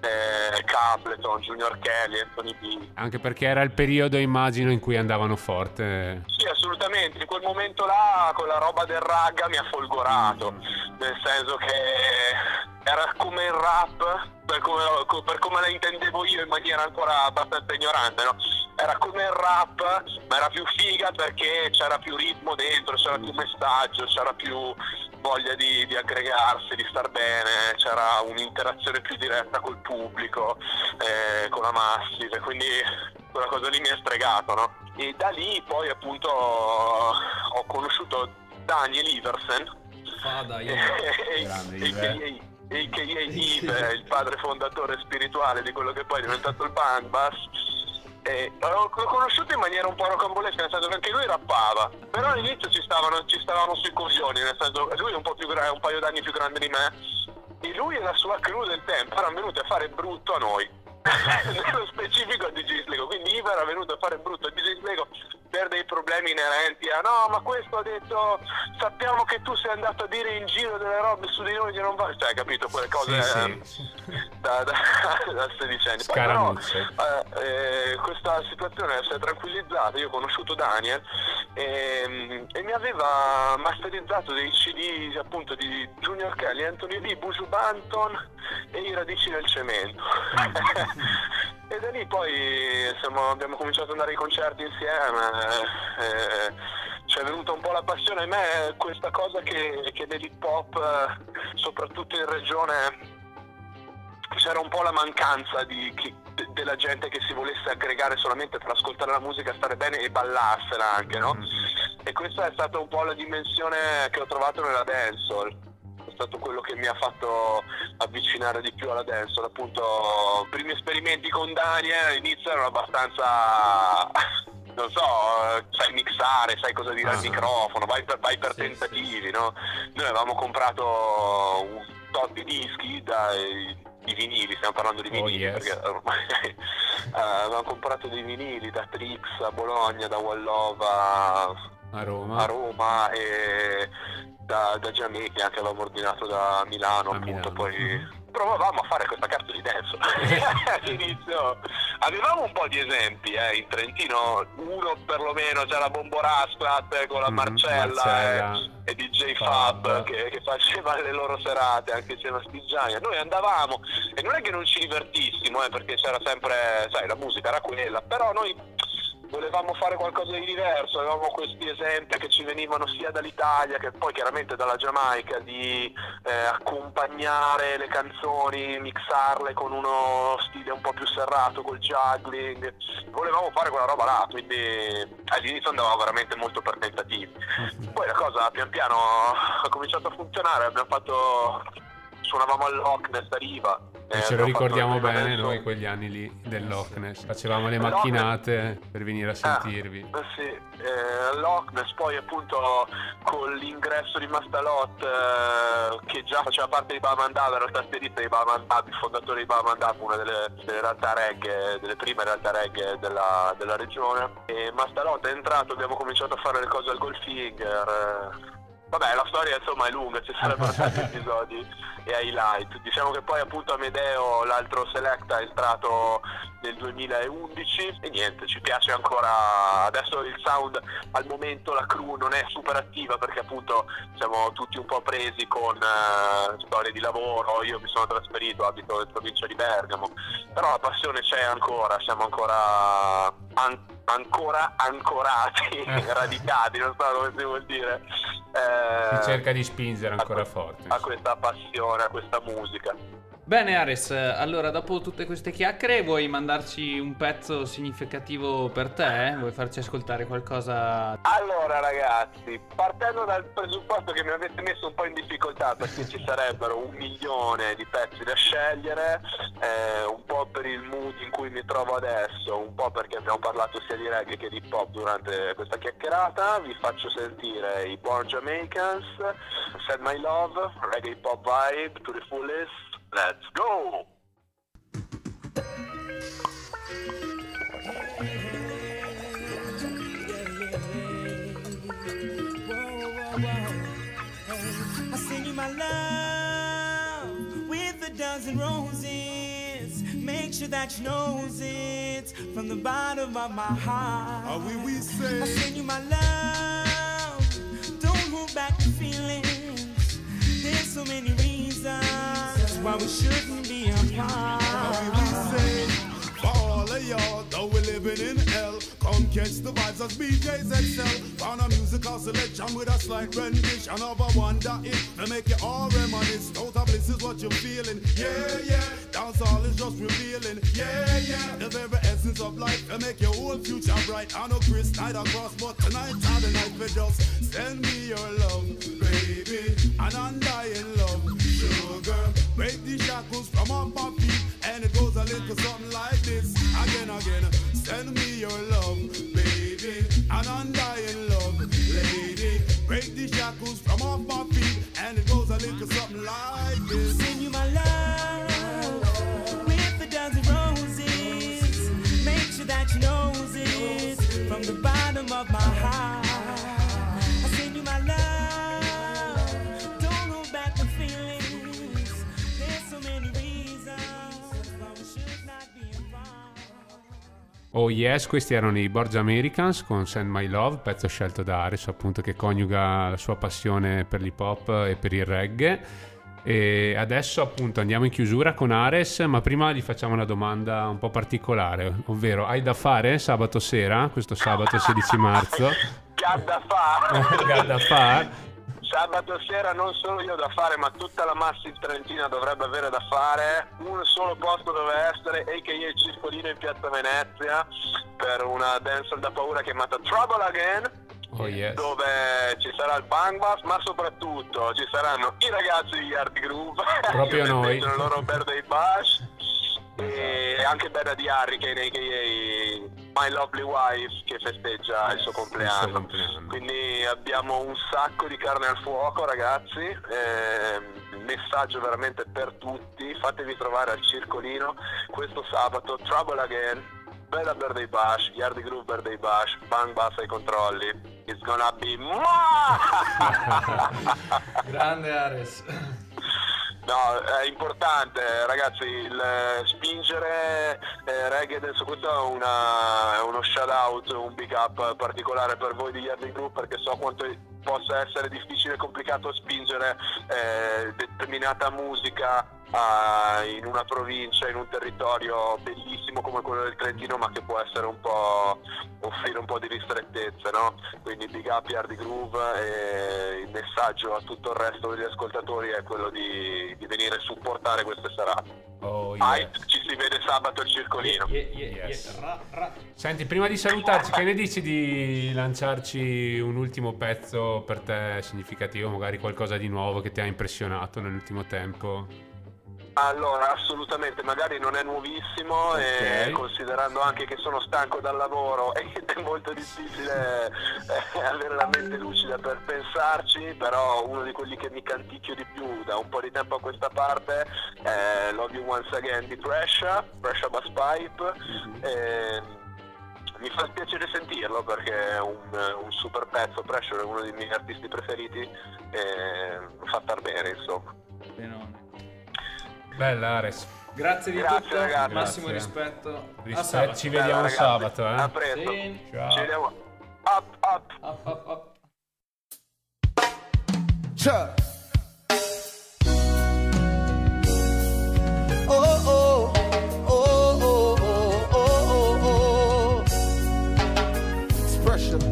eh, Capleton, Junior Kelly, Anthony B. Anche perché era il periodo, immagino, in cui andavano forte. Sì, assolutamente, in quel momento là con la roba del ragga mi ha folgorato, mm. nel senso che... era come il rap, per come, per come la intendevo io in maniera ancora abbastanza ignorante, no? Era come il rap, ma era più figa perché c'era più ritmo dentro, c'era più messaggio, c'era più voglia di, di aggregarsi, di star bene, c'era un'interazione più diretta col pubblico, eh, con la massive, quindi quella cosa lì mi ha stregato, no? E da lì poi appunto ho conosciuto Daniel Iversen, ah, dai, io... grande, e che è Ive, il padre fondatore spirituale di quello che poi è diventato il Bang Bass. E l'ho conosciuto in maniera un po' rocambolesca, nel senso che anche lui rappava, però all'inizio ci stavano, ci stavano sui coglioni, nel senso lui è un po' più grande, un paio d'anni più grande di me, e lui e la sua crew del tempo erano venuti a fare brutto a noi, nello specifico a D J Slego. Quindi Ive era venuto a fare brutto a D J Slego per dei problemi inerenti a no, ma questo ha detto, sappiamo che tu sei andato a dire in giro delle robe su di noi che non va, cioè capito quelle cose sì, sì. da, da, da sedicenni. Poi però eh, eh, questa situazione si è tranquillizzata, io ho conosciuto Daniel e, e mi aveva masterizzato dei C D appunto di Junior Kelly, Anthony D, Busu Banton e I Radici del Cemento. E da lì poi insomma, abbiamo cominciato ad andare ai concerti insieme, eh, c'è venuta un po' la passione. A me questa cosa che, che dell'hip hop, soprattutto in regione, c'era un po' la mancanza di chi, de, della gente che si volesse aggregare solamente per ascoltare la musica, stare bene e ballarsela anche, no? E questa è stata un po' la dimensione che ho trovato nella dancehall. È stato quello che mi ha fatto avvicinare di più alla dancehall, appunto. I primi esperimenti con Daniel iniziano abbastanza, non so, sai mixare, sai cosa dire ah, al microfono, vai per, vai per sì, tentativi, sì. No? Noi avevamo comprato un tot di dischi dai... di vinili, stiamo parlando di vinili, oh, yes. Perché ormai uh, avevamo comprato dei vinili da Trix a Bologna, da Wallova a Roma, a Roma e da, da Giamaica, anche avevamo ordinato da Milano, a appunto Milano. Poi provavamo a fare questa cazzo di dance. All'inizio avevamo un po' di esempi, eh, in Trentino, uno perlomeno, c'era Bombo Rasclat con la mm, Marcella, Marcella. Eh, e D J Fab, Fab. Che, che faceva le loro serate anche insieme a Stigiania. Noi andavamo e non è che non ci divertissimo, eh, perché c'era sempre, sai, la musica era quella, però noi volevamo fare qualcosa di diverso, avevamo questi esempi che ci venivano sia dall'Italia che poi chiaramente dalla Giamaica, di eh, accompagnare le canzoni, mixarle con uno stile un po' più serrato, col juggling. Volevamo fare quella roba là, quindi all'inizio andavamo veramente molto per tentativi. Poi la cosa pian piano ha cominciato a funzionare, abbiamo fatto, suonavamo all'Ockness a Riva. Eh, ce lo ricordiamo bene adesso. Noi quegli anni lì dell'Ockness facevamo le macchinate per venire a sentirvi. Ah, sì, eh, l'Ockness poi appunto con l'ingresso di Mastalot, eh, che già faceva parte di Bamandab, era il tastierista di Bamandab, il fondatore di Bamandab, una delle, delle realtà reggae, delle prime realtà reggae della, della regione. E Mastalot è entrato, abbiamo cominciato a fare le cose al Goldfinger. Eh, Vabbè, la storia insomma è lunga, ci sarebbero tanti episodi e highlight. Diciamo che poi appunto Amedeo, l'altro Selecta, è entrato nel duemilaundici e niente, ci piace ancora. Adesso il sound, al momento la crew non è super attiva perché appunto siamo tutti un po' presi con uh, storie di lavoro. Io mi sono trasferito, abito in provincia di Bergamo, però la passione c'è ancora, siamo ancora an- ancora ancorati, radicati, non so come si vuol dire. Eh, si cerca di spingere ancora a, forte a questa passione, a questa musica. Bene Ares, allora dopo tutte queste chiacchiere vuoi mandarci un pezzo significativo per te? Eh? Vuoi farci ascoltare qualcosa? Allora ragazzi, partendo dal presupposto che mi avete messo un po' in difficoltà perché ci sarebbero un milione di pezzi da scegliere, eh, un po' per il mood in cui mi trovo adesso, un po' perché abbiamo parlato sia di reggae che di pop durante questa chiacchierata, vi faccio sentire i Born Jamaicans, Send My Love, Reggae Pop Vibe to the Fullest. Let's go! I send you my love with a dozen roses. Make sure that you know it from the bottom of my heart. Are we we say? I send you my love. Don't hold back the feelings. There's so many reasons why we shouldn't be apart. Now we say, for all of y'all, though we're living in hell, come catch the vibes as B J's excel. Found a musical selection with a slight rendition of a wonder hit to make you all reminisce. Total bliss is what you're feeling, yeah, yeah. Dancehall is just revealing, yeah, yeah. The very essence of life to make your whole future bright. I know Chris night across, but tonight's the night for just send me your love, baby, an undying love, sugar. Break these shackles from off my feet, and it goes a little something like this. Again, again, send me your love, baby, an undying love, lady. Break these shackles from off my feet, and it goes a little something like this. Send you my love with a dozen roses. Make sure that you know it from the bottom of my heart. I send you my love. Don't hold back the feeling. Oh Yes, questi erano i Borgia Americans con Send My Love, pezzo scelto da Ares, appunto, che coniuga la sua passione per l'hip hop e per il reggae. E adesso appunto andiamo in chiusura con Ares, ma prima gli facciamo una domanda un po' particolare, ovvero: hai da fare sabato sera, questo sabato sedici marzo? Gadda far. Gadda far. Sabato sera non solo io da fare, ma tutta la massa in Trentina dovrebbe avere da fare. Un solo posto dove essere, e che io e Circolino in Piazza Venezia, per una dancer da paura chiamata Trouble Again, oh yes, dove ci sarà il Bang Bass, ma soprattutto ci saranno i ragazzi di Yardi Groove, proprio noi, il loro birthday bash, e anche Beda di Harry, che è in a k a. My Lovely Wife, che festeggia yes, il suo compleanno. compleanno Quindi abbiamo un sacco di carne al fuoco, ragazzi, eh, messaggio veramente per tutti: fatevi trovare al Circolino questo sabato, Trouble Again, Bella Birthday Bash, Yardi Groove Birthday Bash, Bang Bass ai controlli. It's gonna be grande Ares. No, è importante, ragazzi, il spingere eh, reggae dance. Questo è una, uno shout out, un big up particolare per voi di Yardi Groove, perché so quanto possa essere difficile e complicato spingere eh, determinata musica eh, in una provincia, in un territorio bellissimo come quello del Trentino, ma che può essere un po', offrire un po' di ristrettezze, no? Quindi big up Yardi Groove, e il messaggio a tutto il resto degli ascoltatori è quello di, di venire a supportare queste serate. Oh, yeah. Ai, ci si vede sabato al Circolino. Yeah, yeah, yeah, yes. ra, ra. Senti, prima di salutarci, che ne dici di lanciarci un ultimo pezzo per te significativo, magari qualcosa di nuovo che ti ha impressionato nell'ultimo tempo? Allora, assolutamente, magari non è nuovissimo, okay, e considerando anche che sono stanco dal lavoro ed è molto difficile avere la mente lucida per pensarci, però uno di quelli che mi canticchio di più da un po' di tempo a questa parte è Love You Once Again di Pressure, Pressure Bass Pipe, mm-hmm. e... mi fa piacere sentirlo perché è un, un super pezzo. Pressure è uno dei miei artisti preferiti e fa star bene, insomma. Benone. Bella Ares, grazie di grazie, tutto ragazzi. Massimo grazie. rispetto, rispetto. Ci vediamo Bella, sabato, eh. A presto. Sì. Ciao. Ci vediamo. Up up up up, up. Ciao. Oh oh oh oh oh oh oh. It's pressure.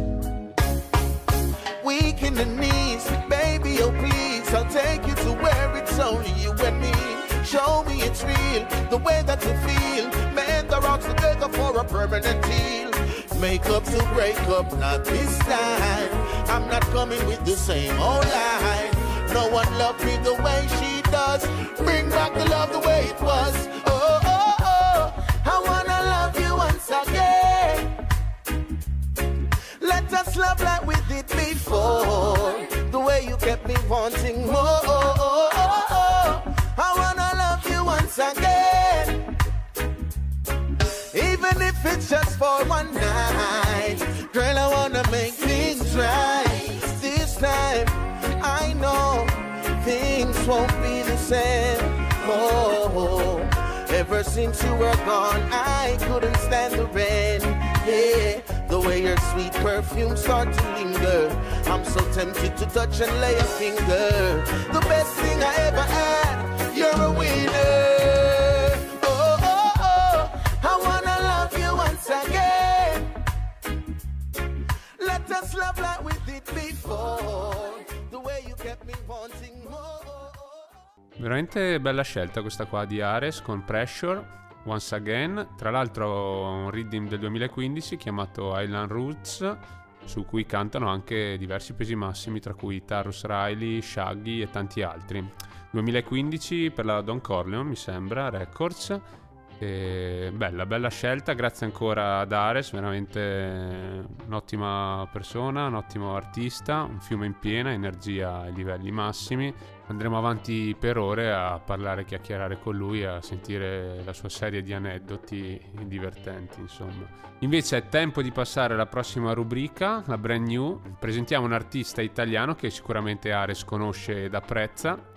Weak in the knees, baby, oh please, I'll take you to where it's only you and me. Show me it's real, the way that you feel. Mend the rocks together for a permanent deal. Make up to break up, not this time. I'm not coming with the same old line. No one loved me the way she does. Bring back the love the way it was. Oh, oh, oh, I wanna love you once again. Let us love like we did before. The way you kept me wanting more. Oh, oh, oh, oh. I wanna love you once again, even if it's just for one night. Girl, I wanna make things right. This time, I know things won't be the same. Oh, ever since you were gone, I couldn't stand the rain. Yeah, the way your sweet perfume starts to linger, I'm so tempted to touch and lay a finger. The best thing I ever had. You're a winner. Oh, oh, oh, I wanna love you once again. Let us love like we did before. The way you kept me wanting more. Veramente bella scelta questa qua di Ares con Pressure Once Again. Tra l'altro un rhythm del duemilaquindici chiamato Island Roots, su cui cantano anche diversi pesi massimi, tra cui Tarrus Riley, Shaggy e tanti altri. duemilaquindici per la Don Corleone, mi sembra, Records. E bella, bella scelta, grazie ancora ad Ares, veramente un'ottima persona, un ottimo artista, un fiume in piena, energia ai livelli massimi. Andremo avanti per ore a parlare, chiacchierare con lui, a sentire la sua serie di aneddoti divertenti, insomma. Invece è tempo di passare alla prossima rubrica, la brand new. Presentiamo un artista italiano che sicuramente Ares conosce ed apprezza.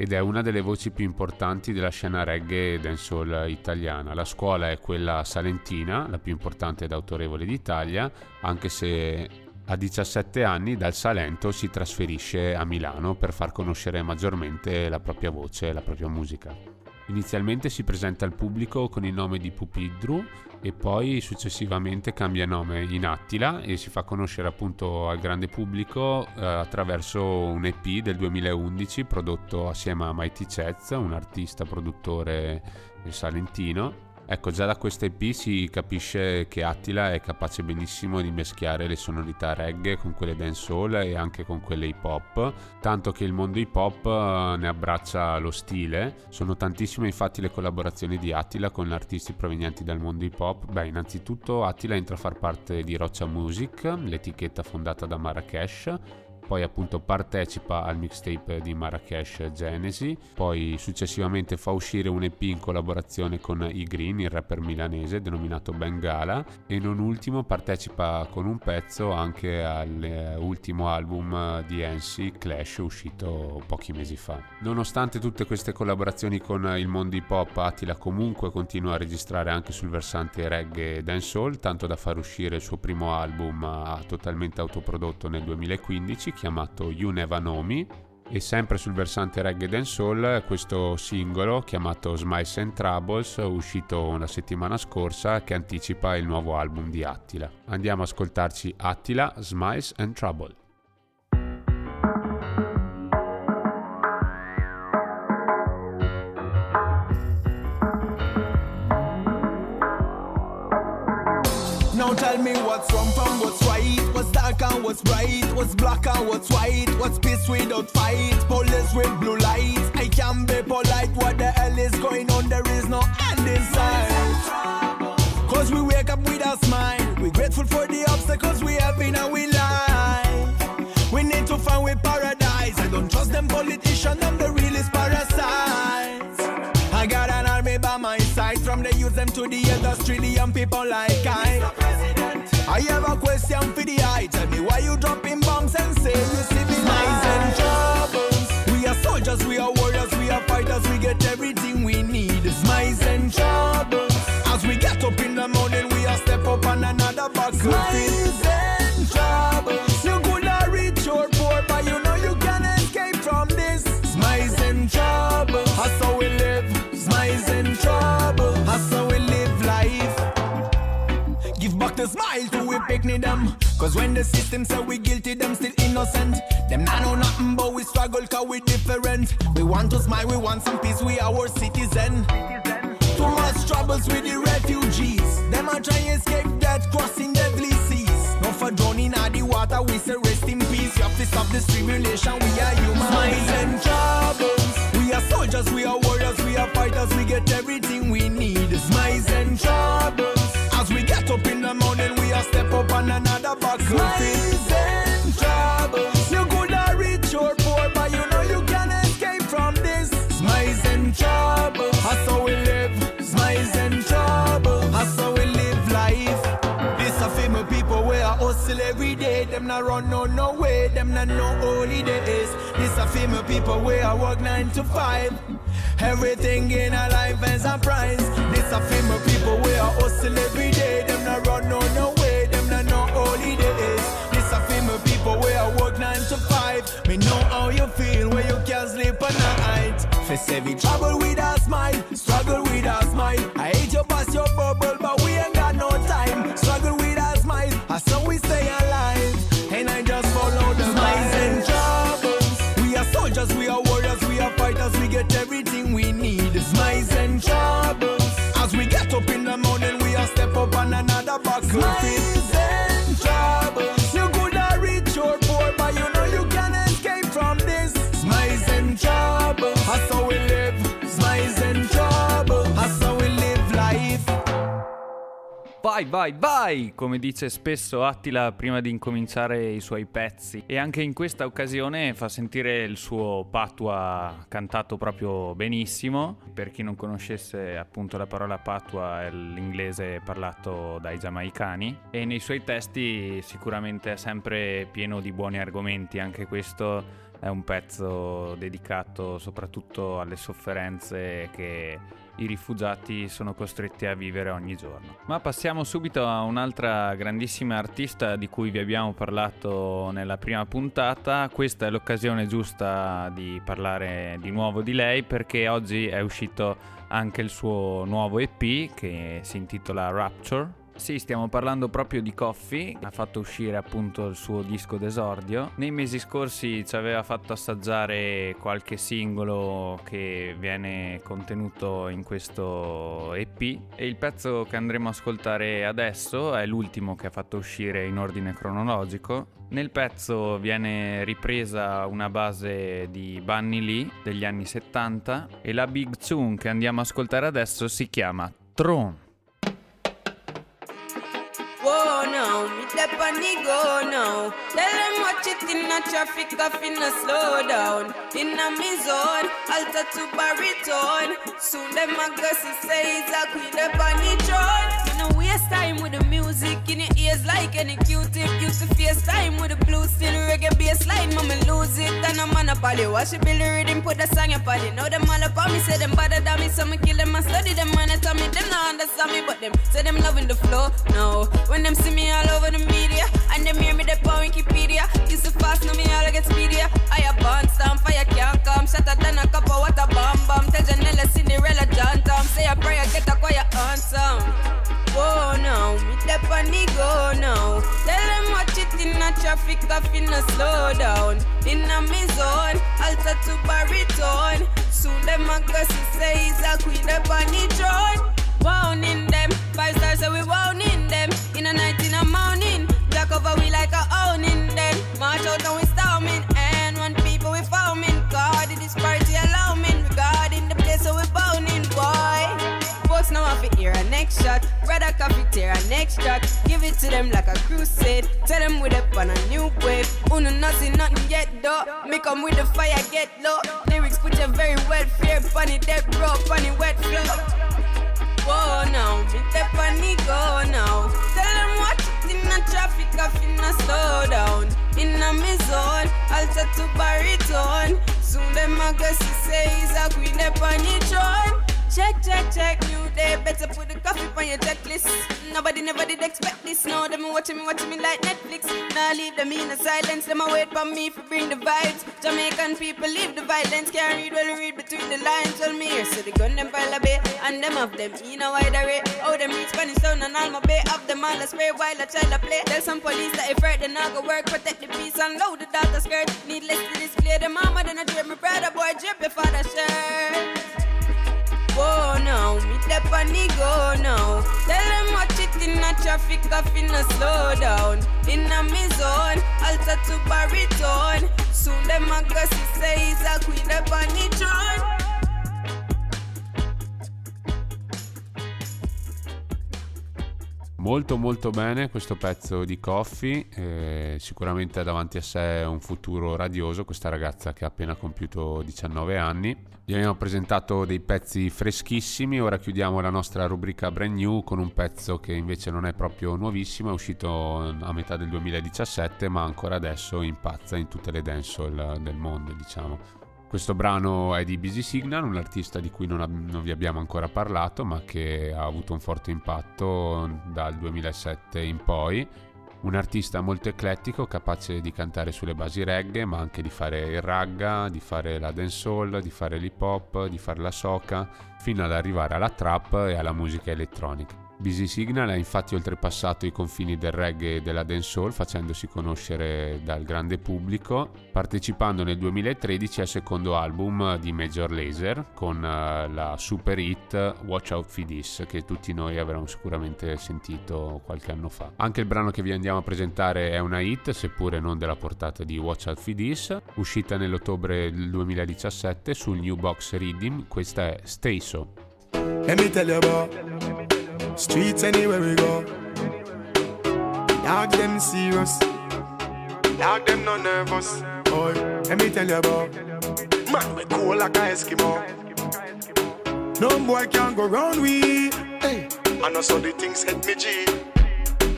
ed è una delle voci più importanti della scena reggae e dancehall italiana. La scuola è quella salentina, la più importante ed autorevole d'Italia, anche se a diciassette anni dal Salento si trasferisce a Milano per far conoscere maggiormente la propria voce e la propria musica. Inizialmente si presenta al pubblico con il nome di Pupidru e poi successivamente cambia nome in Attila e si fa conoscere appunto al grande pubblico eh, attraverso un E P del duemilaundici prodotto assieme a Mighty Cez, un artista produttore salentino. Ecco, già da questo E P si capisce che Attila è capace benissimo di meschiare le sonorità reggae con quelle dancehall e anche con quelle hip hop, tanto che il mondo hip hop ne abbraccia lo stile. Sono tantissime infatti le collaborazioni di Attila con artisti provenienti dal mondo hip hop. Beh, innanzitutto Attila entra a far parte di Rocha Music, l'etichetta fondata da Marrakesh. Poi appunto partecipa al mixtape di Marrakesh Genesi, poi successivamente fa uscire un E P in collaborazione con I Green, il rapper milanese, denominato Bengala, e non ultimo partecipa con un pezzo anche all'ultimo album di Ensi, Clash, uscito pochi mesi fa. Nonostante tutte queste collaborazioni con il mondo hip hop, Attila comunque continua a registrare anche sul versante reggae e dancehall, tanto da far uscire il suo primo album totalmente autoprodotto nel duemilaquindici, chiamato You Never Know Me, e sempre sul versante reggae dancehall questo singolo chiamato Smiles and Troubles, uscito la settimana scorsa, che anticipa il nuovo album di Attila. Andiamo a ascoltarci Attila, Smiles and Trouble. Now tell me what's wrong from what's right, what's dark and what's bright, what's black and what's white, what's peace without fight, police with blue lights. I can be polite, what the hell is going on, there is no end in sight. Cause we wake up with a smile, we grateful for the obstacles we have in our life. We need to find way paradise, I don't trust them politicians, them the realest parasites. I got an army by my side, from the youth them to the elders, trillion people like I. I have a question for the eye, tell me why you dropping bombs and say you civilized. Smiles and troubles, we are soldiers, we are warriors, we are fighters, we get everything we need. Smiles and troubles, as we get up in the morning, we are step up on another buck. Smiles and troubles, you could not reach your poor, but you know you can escape from this. Smiles and troubles, that's how we live. Smiles and troubles, that's how we live life. Give back the smile to we picnic them, cause when the system say we guilty, them still innocent. Them not know nothing but we struggle cause we different. We want to smile, we want some peace, we our citizen. Too much troubles with the refugees, them are trying to escape death crossing deadly seas. Now for drowning at the water we say rest in peace. You have to stop this tribulation, we are human. Smiles and troubles, we are soldiers, we are warriors, we are fighters, we get everything we need. Smiles and troubles, as we get up in the morning, we are step up on another box. Smiles and troubles, you could not reach your poor, but you know you can escape from this. Smiles and troubles, that's how we live. Smiles and troubles, that's how we live life. This a famous people where I hustle every day, them not run no no way, them not no holidays. This a famous people where I work nine to five, everything in our life is a prize. This a famous people we are hustle every day, them not run no no way, them not no holidays. This a famous people we are work nine to five. Me know how you feel when you can't sleep at night. Face every trouble with a smile, struggle with a smile. I hate your past, your bubble, but we ain't got no time. Struggle with a smile, that's how we stay alive. And I just follow the smiles and troubles. We are soldiers, we are warriors, we are fighters, we get everything we need. Smiles and troubles, as we get up in the morning, we are step up on another box. Smiles and troubles, you could not reach your poor, but you know you can escape from this. Smiles and troubles, that's how we live. Smiles and troubles, that's how we live life. Vai, vai, vai! Come dice spesso Attila prima di incominciare i suoi pezzi, e anche in questa occasione fa sentire il suo patua cantato proprio benissimo. Per chi non conoscesse, appunto, la parola patua è l'inglese parlato dai giamaicani, e nei suoi testi sicuramente è sempre pieno di buoni argomenti. Anche questo è un pezzo dedicato soprattutto alle sofferenze che i rifugiati sono costretti a vivere ogni giorno. Ma passiamo subito a un'altra grandissima artista di cui vi abbiamo parlato nella prima puntata. Questa è l'occasione giusta di parlare di nuovo di lei, perché oggi è uscito anche il suo nuovo E P che si intitola Rapture. Sì, stiamo parlando proprio di Coffee, ha fatto uscire appunto il suo disco d'esordio. Nei mesi scorsi ci aveva fatto assaggiare qualche singolo che viene contenuto in questo E P, e il pezzo che andremo a ascoltare adesso è l'ultimo che ha fatto uscire in ordine cronologico. Nel pezzo viene ripresa una base di Bunny Lee degli anni settanta, e la big tune che andiamo a ascoltare adesso si chiama Tron. Oh no, me the panic go now. Tell them watch it in a traffic, I finna slow down. In a me zone, alter to baritone. Soon them a gossip say it's a queen the panic throne. You know waste time with the music in your ears like any Q-tip. Used to face time with the blue steel reggae bassline. Mommy lose it and I'm on a poly. Watch it build the rhythm, put the song upon it. Now them all up on me, say them bother than me. So me kill them, I study them, and I tell me them not understand me, but them say them loving the flow, no. When them see me all over the media, and them hear me the power Wikipedia. Used to fast, now me all I get speedier. I a bond stamp, fire can't come. Shatter than a cup of water bomb bomb. Tell Janella, Cinderella, John Tom. Say a prayer, get a choir on some. Whoa now, me the funny go now. Tell them watch it in a traffic, I finna slow down. In a me zone, alter to baritone. Soon them a gossip say he's a queen up on the throne. Wounding them, five stars so we wounding them. In a night, in a morning, black over we like a owning them. March out and we storming, and one people we foaming. God, it is party alarming, regarding the place so we boning, boy. Folks now have to hear a next shot, rather coffee tear a next shot. Give it to them like a crusade, tell them we're up on a new wave. Uno nothing, nothing yet though, make them with the fire get low. Lyrics put your very wet fear, funny dead bro, funny wet flow. Whoa now, me the panic go now. Tell them watch it in a traffic, I finna slow down. In a me zone, alter to baritone. Soon them a guess you say he's a queen the panic throne. Check, check, check, new day, better put the coffee on your checklist. Nobody never did expect this, now them a watching me, watching me like Netflix. Now leave them in the silence, them a wait for me for bring the vibes. Jamaican people leave the violence, can't read well, read between the lines. Tell me here, so they gun them pile a bay, and them of them in a wide array. Oh, them reach Spanish town and all my bay, of them all a spray while a child a play. Tell some police that if hurt, they not go work, protect the peace and load the daughter skirt. Needless to display the mama, then I drip my brother, boy, drip your father shirt. Whoa now, me the panic go now. Tell them watch it in a traffic, I finna slow down. In a me zone, alter to baritone. Soon them a gossip say he's a queen the panic throne. Molto molto bene questo pezzo di Coffee, eh, sicuramente ha davanti a sé un futuro radioso questa ragazza che ha appena compiuto diciannove anni. Vi abbiamo presentato dei pezzi freschissimi, ora chiudiamo la nostra rubrica brand new con un pezzo che invece non è proprio nuovissimo, è uscito a metà del duemiladiciassette ma ancora adesso impazza in tutte le dancehall del mondo, diciamo. Questo brano è di Busy Signal, un artista di cui non, ab- non vi abbiamo ancora parlato, ma che ha avuto un forte impatto dal duemilasette in poi. Un artista molto eclettico, capace di cantare sulle basi reggae, ma anche di fare il ragga, di fare la dancehall, di fare l'hip hop, di fare la soca, fino ad arrivare alla trap e alla musica elettronica. Busy Signal ha infatti oltrepassato i confini del reggae e della dancehall facendosi conoscere dal grande pubblico, partecipando nel duemilatredici al secondo album di Major Lazer con la super hit Watch Out For This, che tutti noi avremmo sicuramente sentito qualche anno fa. Anche il brano che vi andiamo a presentare è una hit, seppure non della portata di Watch Out For This, uscita nell'ottobre del duemiladiciassette sul New Box Reading. Questa è Stay So. Let me tell you about streets anywhere we go. Dog them serious, dog them no nervous. Boy, let me tell you about man we cool like a Eskimo. No boy can go round we. Hey, I know so the things hit me G.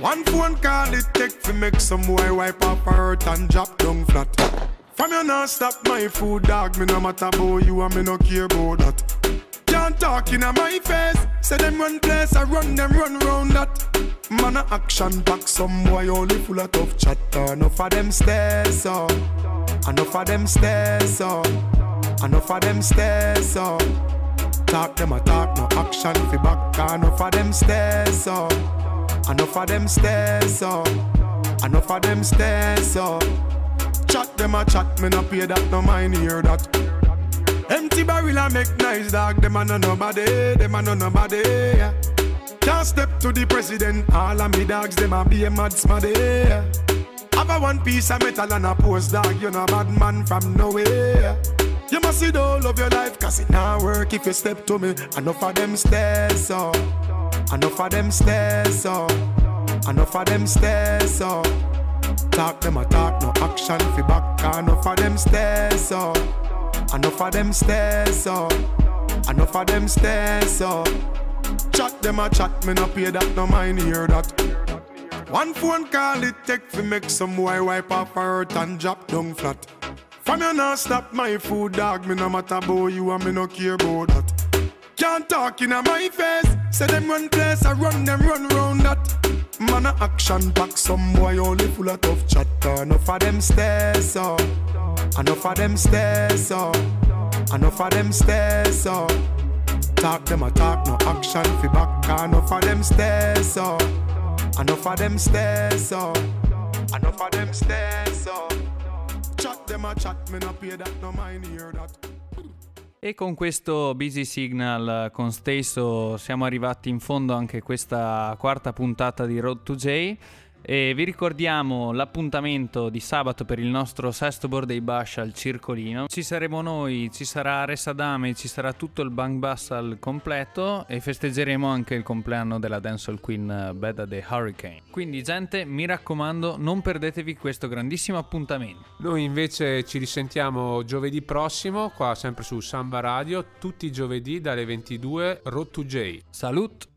One phone call it take to make some boy wipe up her hurt and drop down flat. From you not stop my food, dog. Me no matter about you and me no care about that. Can't talk in my face. Say them run place, I run them run round that. Man a action pack, some boy only full of tough chatter. Enough of them stairs up, enough of them stairs up, enough of them stairs up. Talk them a talk, no action fi back. Enough of them stairs up, enough of them stairs up, enough of them stairs up. Chat them a chat, me no pay that, no mind hear that. Empty barrel a make nice dog, them a no nobody, them a no nobody. Yeah. Can't step to the president, all of me dogs, them a be a mad smaddy. Yeah. Have a one piece of metal and a post dog, you no bad man from nowhere. You must see the whole of your life, cause it not work if you step to me. Enough of them stairs up, enough of them stairs up, enough of them stairs up. Talk them a talk, no action fi back. Enough of them stairs up, enough of them stairs up, enough of them stairs up. Chat them a chat, me no pay that, no mind hear that. One phone call it take fi make some boy wipe off her hurt and drop down flat. From you not stop my food, dog. Me no matter about you and me no care about that. Can't talk in my face. Say them run place, I run them run round that. Man a action pack, some boy only full of tough chatter. Enough of them stairs up, enough of them stairs up, enough of them stairs up. Talk them a talk, no action fi back. Enough of them stairs up, enough of them stairs up, enough of them stairs up. Chat them a chat, me no pay that, no mind hear that. E con questo Busy Signal con Stesso siamo arrivati in fondo anche questa quarta puntata di Road to J e vi ricordiamo l'appuntamento di sabato per il nostro sesto Birthday Bash al Circolino. Ci saremo noi, ci sarà Ares Adami, ci sarà tutto il Bang Bass al completo e festeggeremo anche il compleanno della dancehall queen Beda the Hurricane. Quindi gente, mi raccomando, non perdetevi questo grandissimo appuntamento. Noi invece ci risentiamo giovedì prossimo qua sempre su Samba Radio, tutti i giovedì dalle ventidue. Road to J. Salute!